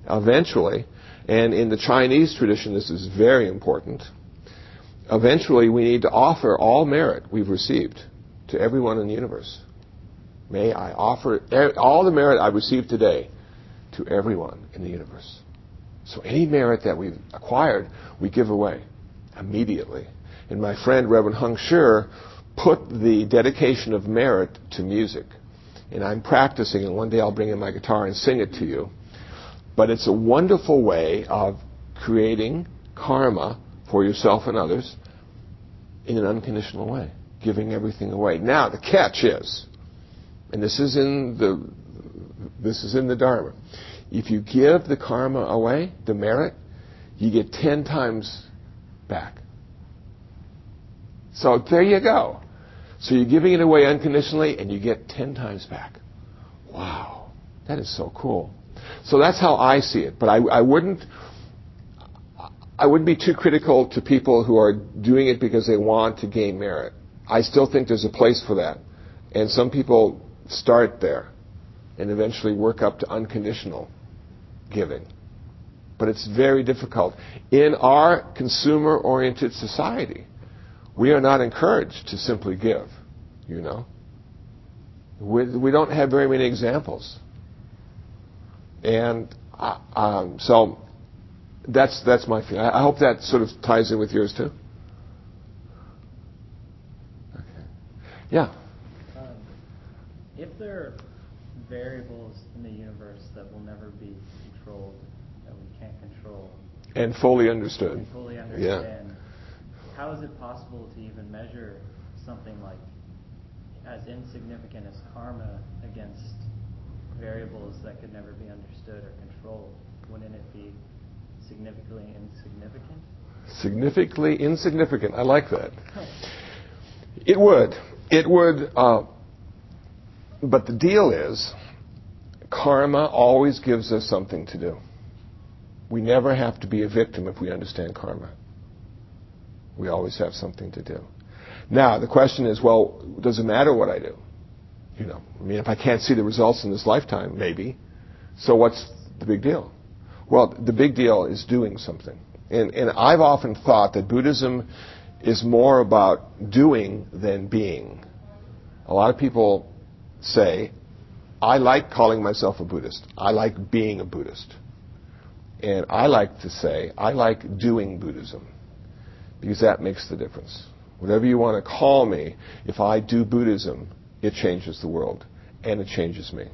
and in the Chinese tradition this is very important, eventually we need to offer all merit we've received to everyone in the universe. May I offer all the merit I received today to everyone in the universe. So any merit that we've acquired, we give away immediately. And my friend, Reverend Hung Shur, put the dedication of merit to music. And I'm practicing, and one day I'll bring in my guitar and sing it to you. But it's a wonderful way of creating karma for yourself and others in an unconditional way, giving everything away. Now, the catch is, and this is in the Dharma, if you give the karma away, the merit, you get 10 times back. So there you go. So you're giving it away unconditionally, and you get 10 times back. Wow. That is so cool. So that's how I see it. But I wouldn't be too critical to people who are doing it because they want to gain merit. I still think there's a place for that. And some people start there and eventually work up to unconditional giving. But it's very difficult. In our consumer-oriented society, we are not encouraged to simply give, you know. We don't have very many examples. And so that's my feeling. I hope that sort of ties in with yours, too. Okay. Yeah? If there are variables in the universe that will never be controlled, that we can't control, and fully understood. How is it possible to even measure something like as insignificant as karma against variables that could never be understood or controlled? Wouldn't it be significantly insignificant? Significantly insignificant. I like that. It would. It would. But the deal is, karma always gives us something to do. We never have to be a victim if we understand karma. We always have something to do. Now, the question is, well, does it matter what I do? You know, I mean, if I can't see the results in this lifetime, maybe. So what's the big deal? Well, the big deal is doing something. And I've often thought that Buddhism is more about doing than being. A lot of people say, I like calling myself a Buddhist. I like being a Buddhist. And I like to say, I like doing Buddhism. Because that makes the difference. Whatever you want to call me, if I do Buddhism, it changes the world, and it changes me.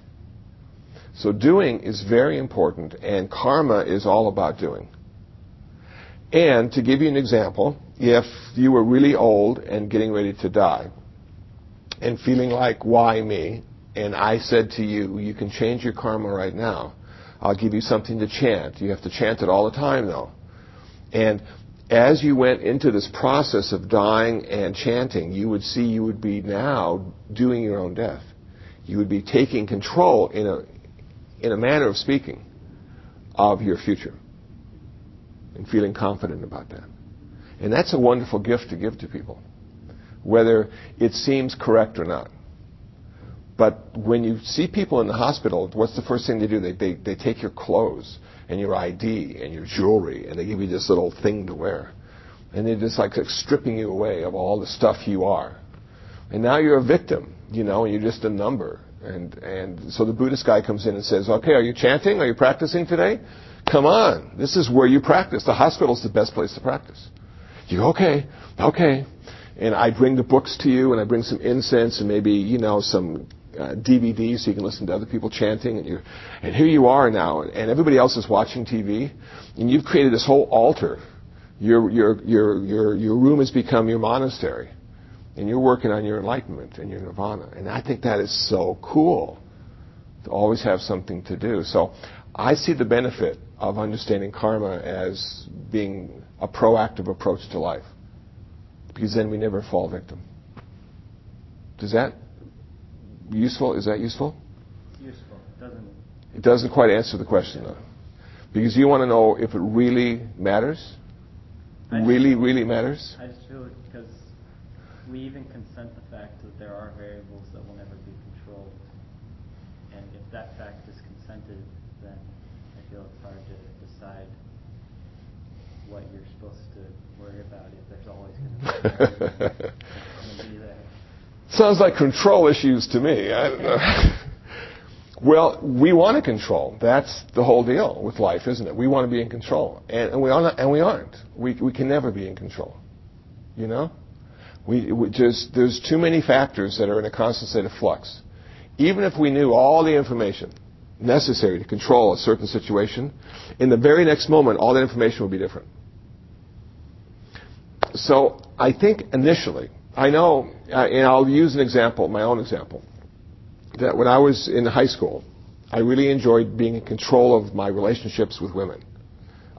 So doing is very important, and karma is all about doing. And to give you an example, if you were really old and getting ready to die, and feeling like, why me? And I said to you, you can change your karma right now. I'll give you something to chant. You have to chant it all the time, though. And as you went into this process of dying and chanting, you would see you would be now doing your own death. You would be taking control, in a manner of speaking, of your future and feeling confident about that. And that's a wonderful gift to give to people, whether it seems correct or not. But when you see people in the hospital, what's the first thing they do? They take your clothes and your ID and your jewelry, and they give you this little thing to wear. And they're just like stripping you away of all the stuff you are. And now you're a victim, you know, and you're just a number. And so the Buddhist guy comes in and says, okay, are you chanting? Are you practicing today? Come on. This is where you practice. The hospital's the best place to practice. You go, okay. And I bring the books to you, and I bring some incense and maybe, some DVDs so you can listen to other people chanting. And here you are now, and everybody else is watching TV, and you've created this whole altar. Your room has become your monastery, and you're working on your enlightenment and your nirvana. And I think that is so cool, to always have something to do. So I see the benefit of understanding karma as being a proactive approach to life, because then we never fall victim. Is that useful? Is that useful? Useful, doesn't it? It doesn't quite answer the question, though, because you want to know if it really matters. Really matters? I just feel it because we even consent the fact that there are variables that will never be controlled. And if that fact is consented, then I feel it's hard to decide what you're supposed to worry about if there's always going to be there. Sounds like control issues to me. I don't know. Well, we want to control. That's the whole deal with life, isn't it? We want to be in control, and we aren't. We can never be in control. There's too many factors that are in a constant state of flux. Even if we knew all the information necessary to control a certain situation, in the very next moment, all that information would be different. So I think initially, I know, and I'll use an example, my own example, that when I was in high school, I really enjoyed being in control of my relationships with women.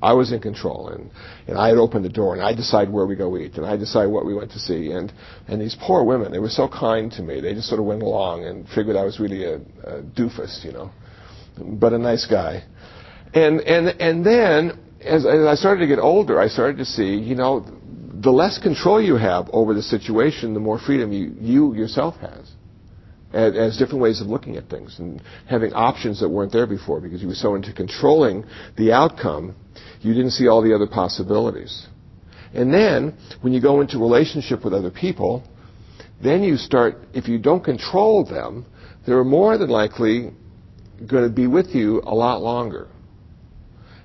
I was in control, and I had opened the door, and I decide where we go eat, and I decide what we went to see. And these poor women, they were so kind to me. They just sort of went along and figured I was really a doofus, but a nice guy. And then, as I started to get older, I started to see, the less control you have over the situation, the more freedom you yourself has. As different ways of looking at things and having options that weren't there before, because you were so into controlling the outcome, you didn't see all the other possibilities. And then, when you go into relationship with other people, then you start, if you don't control them, they're more than likely going to be with you a lot longer.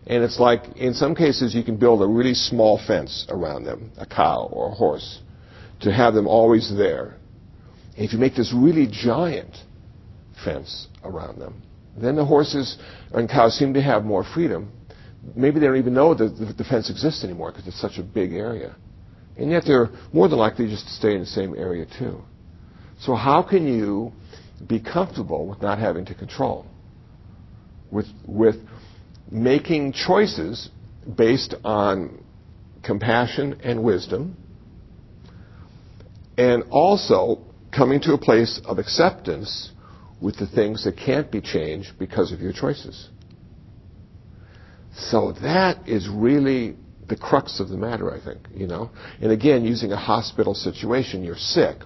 And it's like, in some cases, you can build a really small fence around them, a cow or a horse, to have them always there. If you make this really giant fence around them, then the horses and cows seem to have more freedom. Maybe they don't even know that the fence exists anymore because it's such a big area. And yet they're more than likely just to stay in the same area too. So how can you be comfortable with not having to control? With making choices based on compassion and wisdom, and also coming to a place of acceptance with the things that can't be changed because of your choices. So that is really the crux of the matter, I think, And again, using a hospital situation, you're sick.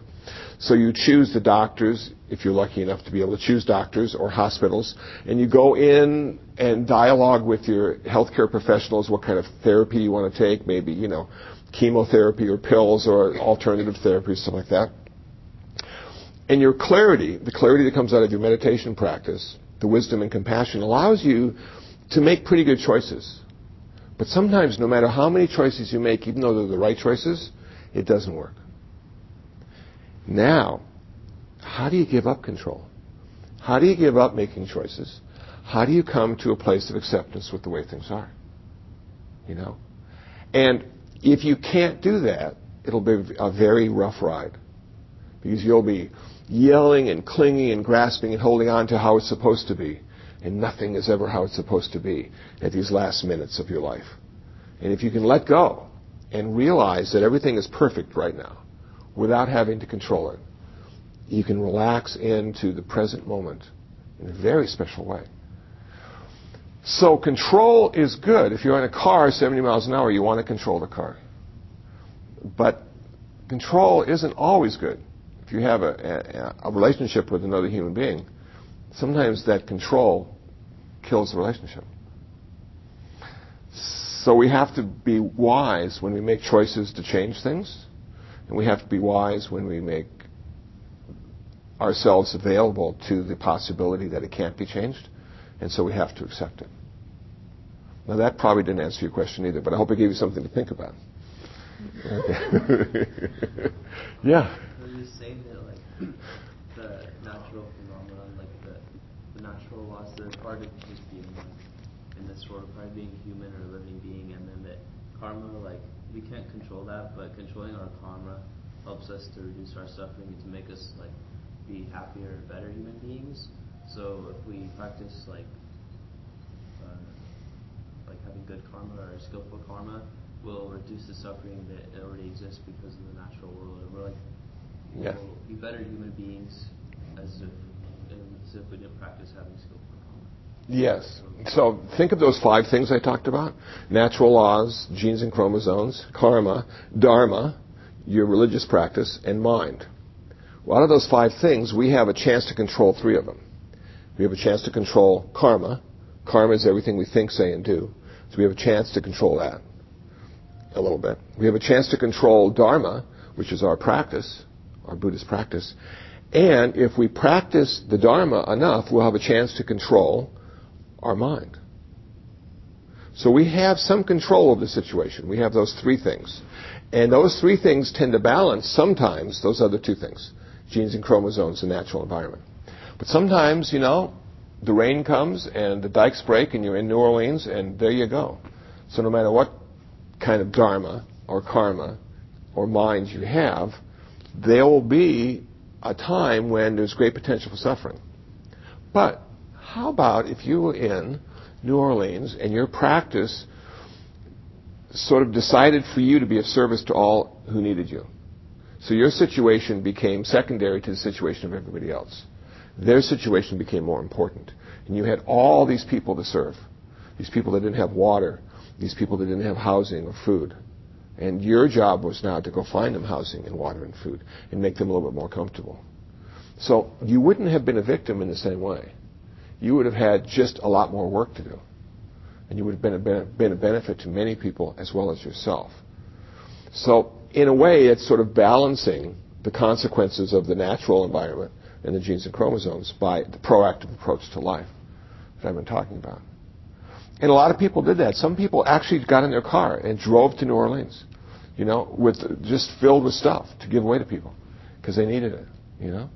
So you choose the doctors, if you're lucky enough to be able to choose doctors or hospitals, and you go in and dialogue with your healthcare professionals what kind of therapy you want to take, maybe, chemotherapy or pills or alternative therapy, stuff like that. And your clarity, the clarity that comes out of your meditation practice, the wisdom and compassion, allows you to make pretty good choices. But sometimes, no matter how many choices you make, even though they're the right choices, it doesn't work. Now, how do you give up control? How do you give up making choices? How do you come to a place of acceptance with the way things are? And if you can't do that, it'll be a very rough ride. Because you'll be yelling and clinging and grasping and holding on to how it's supposed to be. And nothing is ever how it's supposed to be at these last minutes of your life. And if you can let go and realize that everything is perfect right now without having to control it, you can relax into the present moment in a very special way. So control is good. If you're in a car 70 miles an hour, you want to control the car. But control isn't always good. If you have a relationship with another human being, sometimes that control kills the relationship. So we have to be wise when we make choices to change things, and we have to be wise when we make ourselves available to the possibility that it can't be changed, and so we have to accept it. Now that probably didn't answer your question either, but I hope it gave you something to think about. Yeah. Were you saying that like the natural phenomenon, like the natural laws that are part of just being in this world, part of being human or a living being, and then that karma, like we can't control that, but controlling our karma helps us to reduce our suffering and to make us like be happier, better human beings. So if we practice like having good karma or skillful karma, will reduce the suffering that already exists because of the natural world. And we're like, yeah, we'll be better human beings as if we didn't practice having skillful karma. Yes. So think of those five things I talked about: natural laws, genes and chromosomes, karma, dharma, your religious practice, and mind. Well, out of those five things, we have a chance to control three of them. We have a chance to control karma. Karma is everything we think, say, and do. So we have a chance to control that a little bit. We have a chance to control dharma, which is our practice, our Buddhist practice. And if we practice the dharma enough, we'll have a chance to control our mind. So we have some control of the situation. We have those three things. And those three things tend to balance sometimes those other two things, genes and chromosomes and natural environment. But sometimes, you know, the rain comes and the dikes break and you're in New Orleans and there you go. So no matter what kind of dharma or karma or mind you have, there will be a time when there's great potential for suffering. But how about if you were in New Orleans and your practice sort of decided for you to be of service to all who needed you? So your situation became secondary to the situation of everybody else. Their situation became more important. And you had all these people to serve, these people that didn't have water, these people that didn't have housing or food. And your job was now to go find them housing and water and food and make them a little bit more comfortable. So you wouldn't have been a victim in the same way. You would have had just a lot more work to do. And you would have been a benefit to many people as well as yourself. So in a way, it's sort of balancing the consequences of the natural environment and the genes and chromosomes by the proactive approach to life that I've been talking about. And a lot of people did that. Some people actually got in their car and drove to New Orleans, you know, with just filled with stuff to give away to people because they needed it, you know.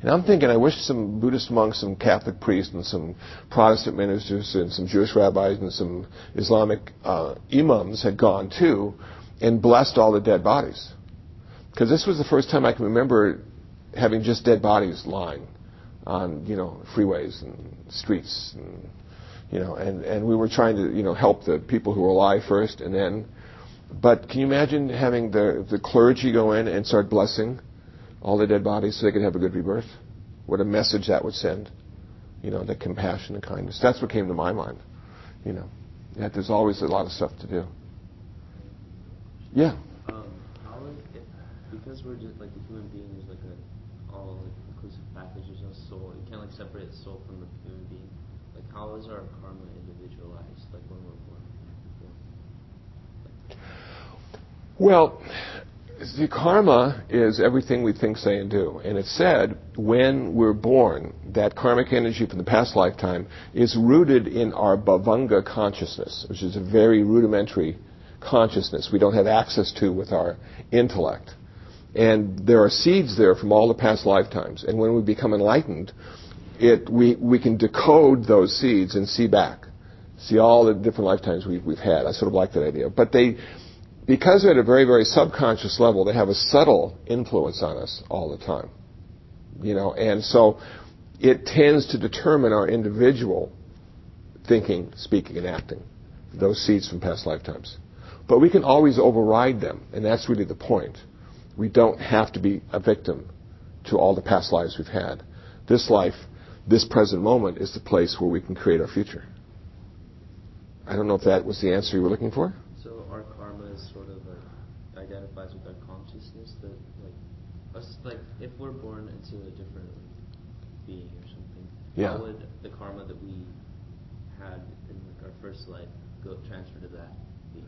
And I'm thinking, I wish some Buddhist monks, some Catholic priests, and some Protestant ministers, and some Jewish rabbis, and some Islamic imams had gone too and blessed all the dead bodies. Because this was the first time I can remember having just dead bodies lying on, you know, freeways and streets, and you know, and we were trying to, you know, help the people who were alive first, and then, but can you imagine having the clergy go in and start blessing all the dead bodies so they could have a good rebirth? What a message that would send, you know, that compassion and kindness. That's what came to my mind, you know, that there's always a lot of stuff to do. Yeah? How is it, because we're just, like, the human being is like an all-inclusive package, there's no soul, you can't, like, separate the soul from the human being. Like, how is our karma individualized, like, when we're born? Well, the karma is everything we think, say, and do. And it's said when we're born that karmic energy from the past lifetime is rooted in our bhavanga consciousness, which is a very rudimentary consciousness we don't have access to with our intellect. And there are seeds there from all the past lifetimes. And when we become enlightened, we can decode those seeds and see back, see all the different lifetimes we've had. I sort of like that idea. But because they're at a very, very subconscious level, they have a subtle influence on us all the time, you know. And so it tends to determine our individual thinking, speaking, and acting, those seeds from past lifetimes. But we can always override them, and that's really the point. We don't have to be a victim to all the past lives we've had. This life, this present moment is the place where we can create our future. I don't know if that was the answer you were looking for. So our karma is sort of like identifies with our consciousness, that like us, like if we're born into a different being or something, yeah, how would the karma that we had in like our first life go transfer to that being?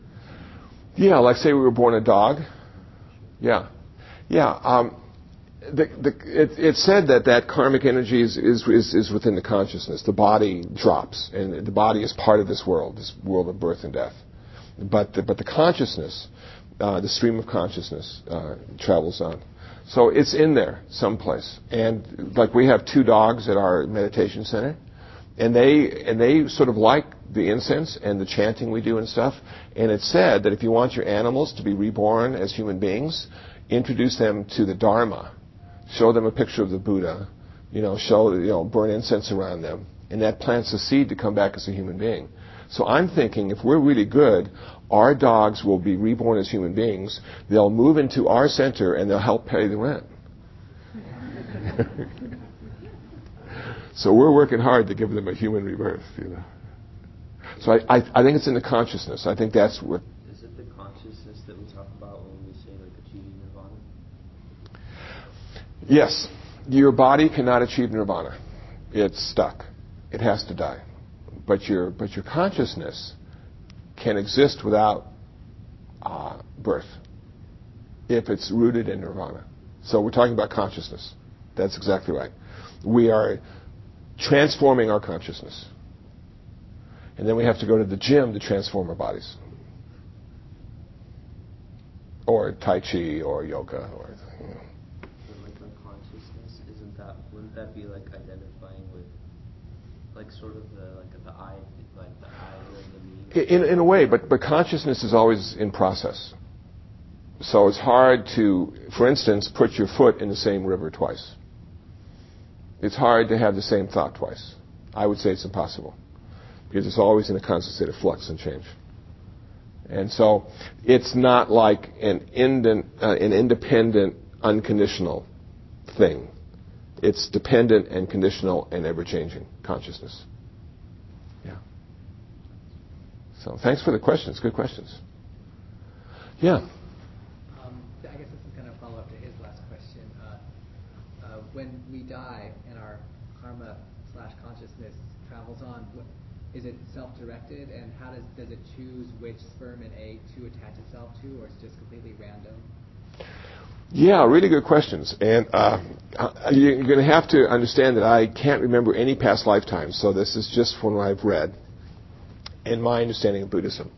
Yeah, like say we were born a dog. Yeah, yeah. It's said that karmic energy is within the consciousness. The body drops, and the body is part of this world of birth and death. But the consciousness the stream of consciousness travels on. So it's in there someplace. And like we have two dogs at our meditation center, and they sort of like the incense and the chanting we do and stuff. And it's said that if you want your animals to be reborn as human beings, introduce them to the Dharma. Show them a picture of the Buddha, burn incense around them. And that plants the seed to come back as a human being. So I'm thinking, if we're really good, our dogs will be reborn as human beings. They'll move into our center, and they'll help pay the rent. So we're working hard to give them a human rebirth, So I think it's in the consciousness. I think that's what... Is it the consciousness that we talk about when we say, achieving nirvana? Yes. Your body cannot achieve nirvana. It's stuck. It has to die. But your consciousness can exist without birth if it's rooted in nirvana. So we're talking about consciousness. That's exactly right. We are transforming our consciousness. And then we have to go to the gym to transform our bodies. Or Tai Chi or yoga or the consciousness, wouldn't that be identifying with sort of the eye, the eye or the me? In a way, but consciousness is always in process. So it's hard to, for instance, put your foot in the same river twice. It's hard to have the same thought twice. I would say it's impossible, because it's always in a constant state of flux and change. And so it's not like an independent, unconditional thing. It's dependent and conditional and ever-changing consciousness. Yeah. So thanks for the questions. Good questions. Yeah. I guess this is kind of a follow-up to his last question. When we die and our karma/consciousness travels on, is it self-directed, and how does it choose which sperm and egg to attach itself to, or is it just completely random? Yeah, really good questions. And you're going to have to understand that I can't remember any past lifetimes, so this is just from what I've read and my understanding of Buddhism.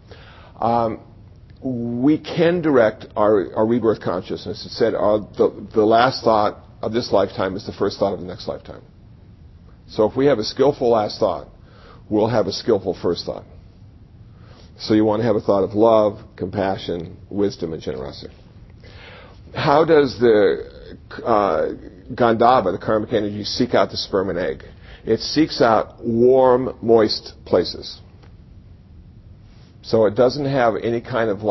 We can direct our rebirth consciousness. It said the last thought of this lifetime is the first thought of the next lifetime. So if we have a skillful last thought, we'll have a skillful first thought. So you want to have a thought of love, compassion, wisdom, and generosity. How does the Gandhabba, the karmic energy, seek out the sperm and egg? It seeks out warm, moist places. So it doesn't have any kind of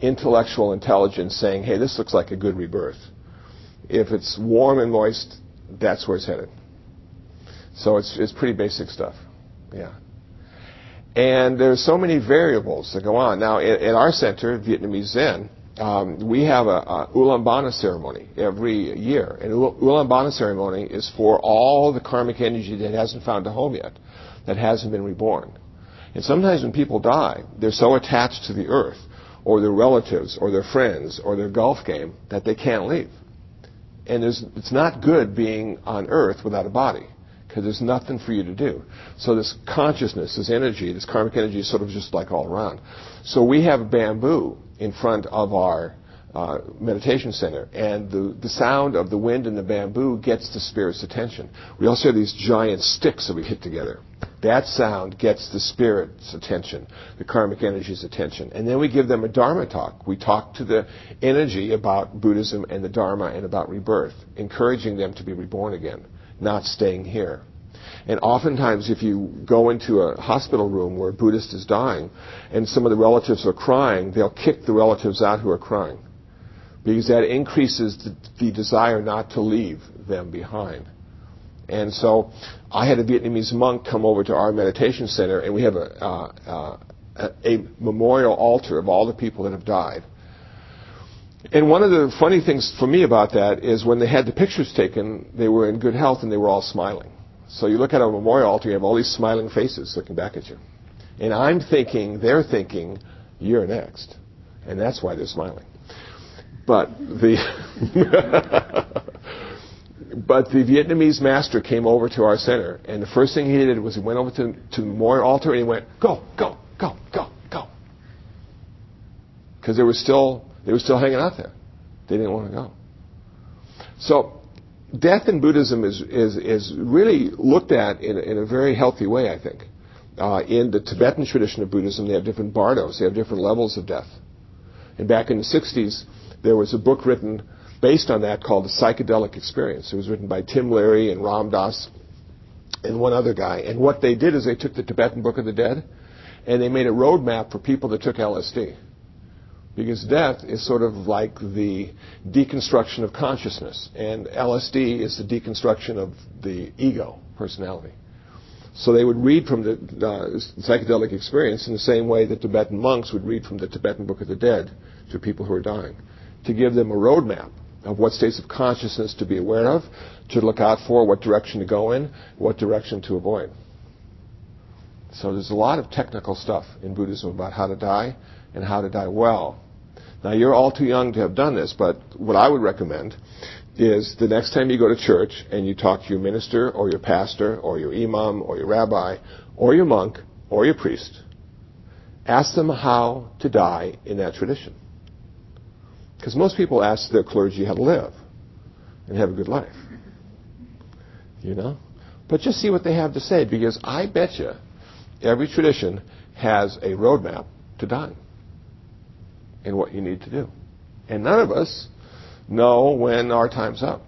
intellectual intelligence saying, hey, this looks like a good rebirth. If it's warm and moist, that's where it's headed. So it's pretty basic stuff. Yeah. And there's so many variables that go on. Now, at our center, Vietnamese Zen, we have a Ulambana ceremony every year. And Ulambana ceremony is for all the karmic energy that hasn't found a home yet, that hasn't been reborn. And sometimes when people die, they're so attached to the earth or their relatives or their friends or their golf game that they can't leave. And it's not good being on earth without a body, because there's nothing for you to do. So this consciousness, this energy, this karmic energy is sort of just all around. So we have bamboo in front of our meditation center, and the sound of the wind and the bamboo gets the spirit's attention. We also have these giant sticks that we hit together. That sound gets the spirit's attention, the karmic energy's attention. And then we give them a Dharma talk. We talk to the energy about Buddhism and the Dharma and about rebirth, encouraging them to be reborn again, not staying here. And oftentimes if you go into a hospital room where a Buddhist is dying and some of the relatives are crying, they'll kick the relatives out who are crying, because that increases the desire not to leave them behind. And so I had a Vietnamese monk come over to our meditation center, and we have a memorial altar of all the people that have died. And one of the funny things for me about that is when they had the pictures taken, they were in good health and they were all smiling. So you look at a memorial altar, you have all these smiling faces looking back at you. And I'm thinking, they're thinking, you're next. And that's why they're smiling. But the Vietnamese master came over to our center, and the first thing he did was he went over to the memorial altar and he went, go, go, go, go, go. Because there was still They were still hanging out there. They didn't want to go. So death in Buddhism is really looked at in a very healthy way, I think. In the Tibetan tradition of Buddhism, they have different bardos. They have different levels of death. And back in the 60s, there was a book written based on that called The Psychedelic Experience. It was written by Tim Leary and Ram Dass and one other guy. And what they did is they took the Tibetan Book of the Dead and they made a roadmap for people that took LSD. Because death is sort of like the deconstruction of consciousness. And LSD is the deconstruction of the ego, personality. So they would read from the psychedelic experience in the same way that Tibetan monks would read from the Tibetan Book of the Dead to people who are dying, to give them a roadmap of what states of consciousness to be aware of, to look out for, what direction to go in, what direction to avoid. So there's a lot of technical stuff in Buddhism about how to die and how to die well. Now, you're all too young to have done this, but what I would recommend is the next time you go to church and you talk to your minister or your pastor or your imam or your rabbi or your monk or your priest, ask them how to die in that tradition. Because most people ask their clergy how to live and have a good life, you know? But just see what they have to say, because I bet you every tradition has a roadmap to dying and what you need to do. And none of us know when our time's up.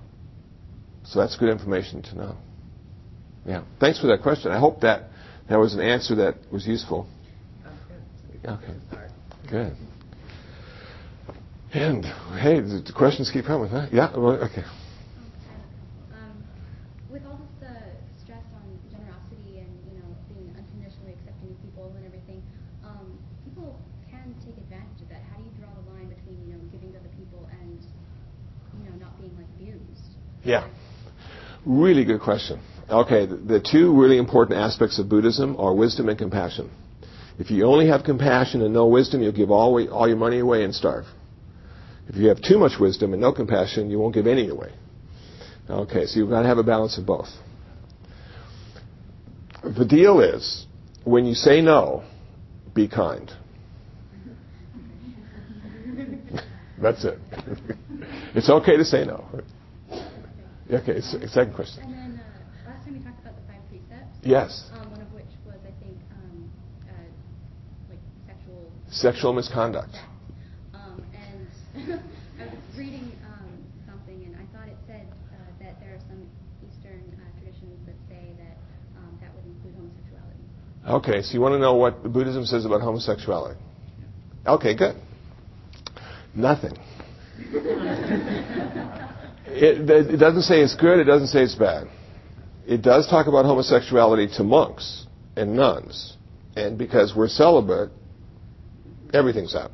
So that's good information to know. Yeah. Thanks for that question. I hope that that was an answer that was useful. Okay. Good. And, hey, the questions keep coming, huh? Yeah? Okay. With all this stress on generosity and, you know, being unconditionally accepting of people and everything, people can take advantage of that. How do you draw the line between, you know, giving to other people and, you know, not being, like, abused? Yeah. Really good question. Okay, the two really important aspects of Buddhism are wisdom and compassion. If you only have compassion and no wisdom, you'll give all your money away and starve. If you have too much wisdom and no compassion, you won't give any away. Okay, so you've got to have a balance of both. The deal is, when you say no, be kind. That's it. It's okay to say no. Okay, second question. And then last time we talked about the 5 precepts. Yes. One of which was, I think, like sexual misconduct. I was reading something, and I thought it said that there are some Eastern traditions that say that that would include homosexuality. Okay, so you want to know what Buddhism says about homosexuality? Okay, good. Nothing. It doesn't say it's good. It doesn't say it's bad. It does talk about homosexuality to monks and nuns, and because we're celibate, everything's up.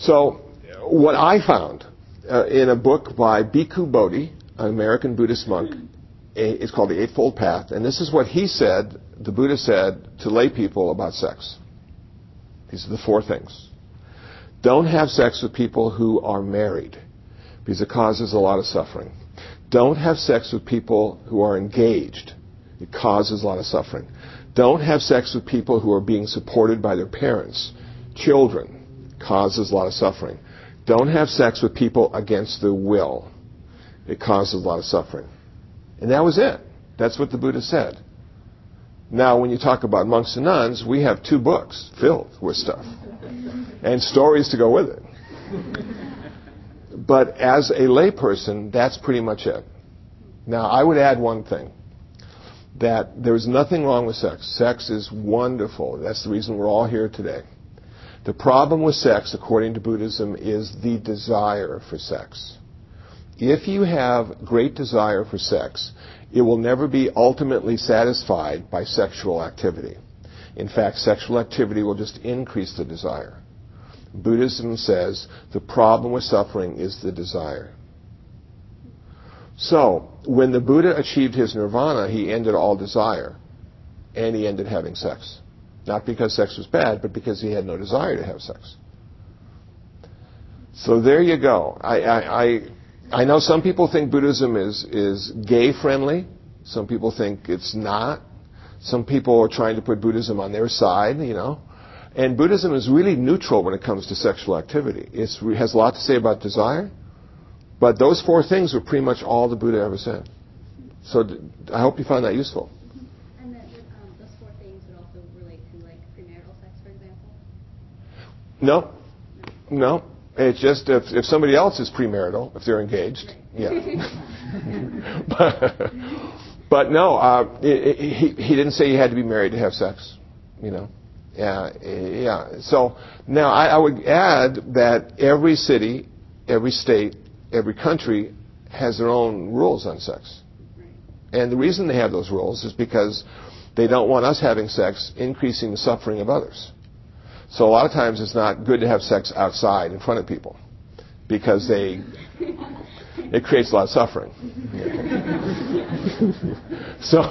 So what I found in a book by Bhikkhu Bodhi, an American Buddhist monk, it's called The Eightfold Path, and this is what he said, the Buddha said, to lay people about sex. These are the 4 things. Don't have sex with people who are married, because it causes a lot of suffering. Don't have sex with people who are engaged. It causes a lot of suffering. Don't have sex with people who are being supported by their parents, children. Causes a lot of suffering. Don't have sex with people against their will. It causes a lot of suffering. And that was it. That's what the Buddha said. Now, when you talk about monks and nuns, we have 2 books filled with stuff and stories to go with it. But as a layperson, that's pretty much it. Now, I would add one thing, that there's nothing wrong with sex. Sex is wonderful. That's the reason we're all here today. The problem with sex, according to Buddhism, is the desire for sex. If you have great desire for sex, it will never be ultimately satisfied by sexual activity. In fact, sexual activity will just increase the desire. Buddhism says the problem with suffering is the desire. So, when the Buddha achieved his nirvana, he ended all desire, and he ended having sex. Not because sex was bad, but because he had no desire to have sex. So there you go. I know some people think Buddhism is gay-friendly. Some people think it's not. Some people are trying to put Buddhism on their side, you know. And Buddhism is really neutral when it comes to sexual activity. It has a lot to say about desire, but those four things were pretty much all the Buddha ever said. So I hope you found that useful. And that those four things would also relate to, like, premarital sex, for example? No. No. It's just if somebody else is premarital, if they're engaged, yeah. But no, he didn't say you had to be married to have sex, you know. Yeah. So now I would add that every city, every state, every country has their own rules on sex. And the reason they have those rules is because they don't want us having sex increasing the suffering of others. So a lot of times it's not good to have sex outside in front of people because it creates a lot of suffering. So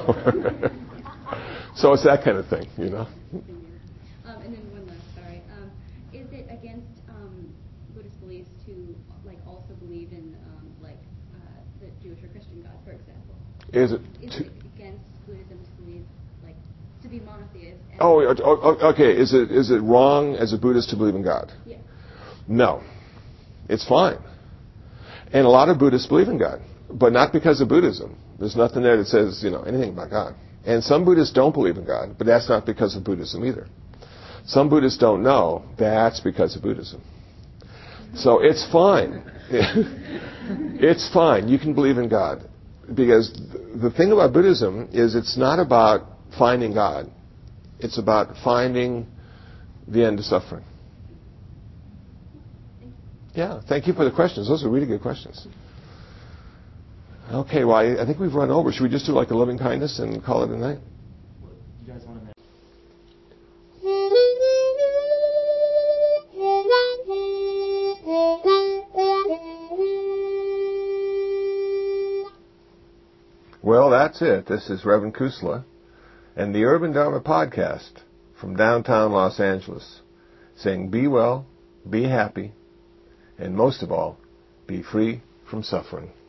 it's that kind of thing, you know. And then one last, sorry. Is it against Buddhist beliefs to also believe in the Jewish or Christian God, for example? Is it against Buddhism to believe to be monotheist? Oh, okay. Is it wrong as a Buddhist to believe in God? Yeah. No, it's fine. And a lot of Buddhists believe in God, but not because of Buddhism. There's nothing there that says anything about God. And some Buddhists don't believe in God, but that's not because of Buddhism either. Some Buddhists don't know. That's because of Buddhism. So it's fine. It's fine. You can believe in God. Because the thing about Buddhism is it's not about finding God. It's about finding the end of suffering. Yeah, thank you for the questions. Those are really good questions. Okay, well, I think we've run over. Should we just do a loving kindness and call it a night? You guys want to Well, that's it. This is Reverend Kusala and the Urban Dharma Podcast from downtown Los Angeles, saying be well, be happy, and most of all, be free from suffering.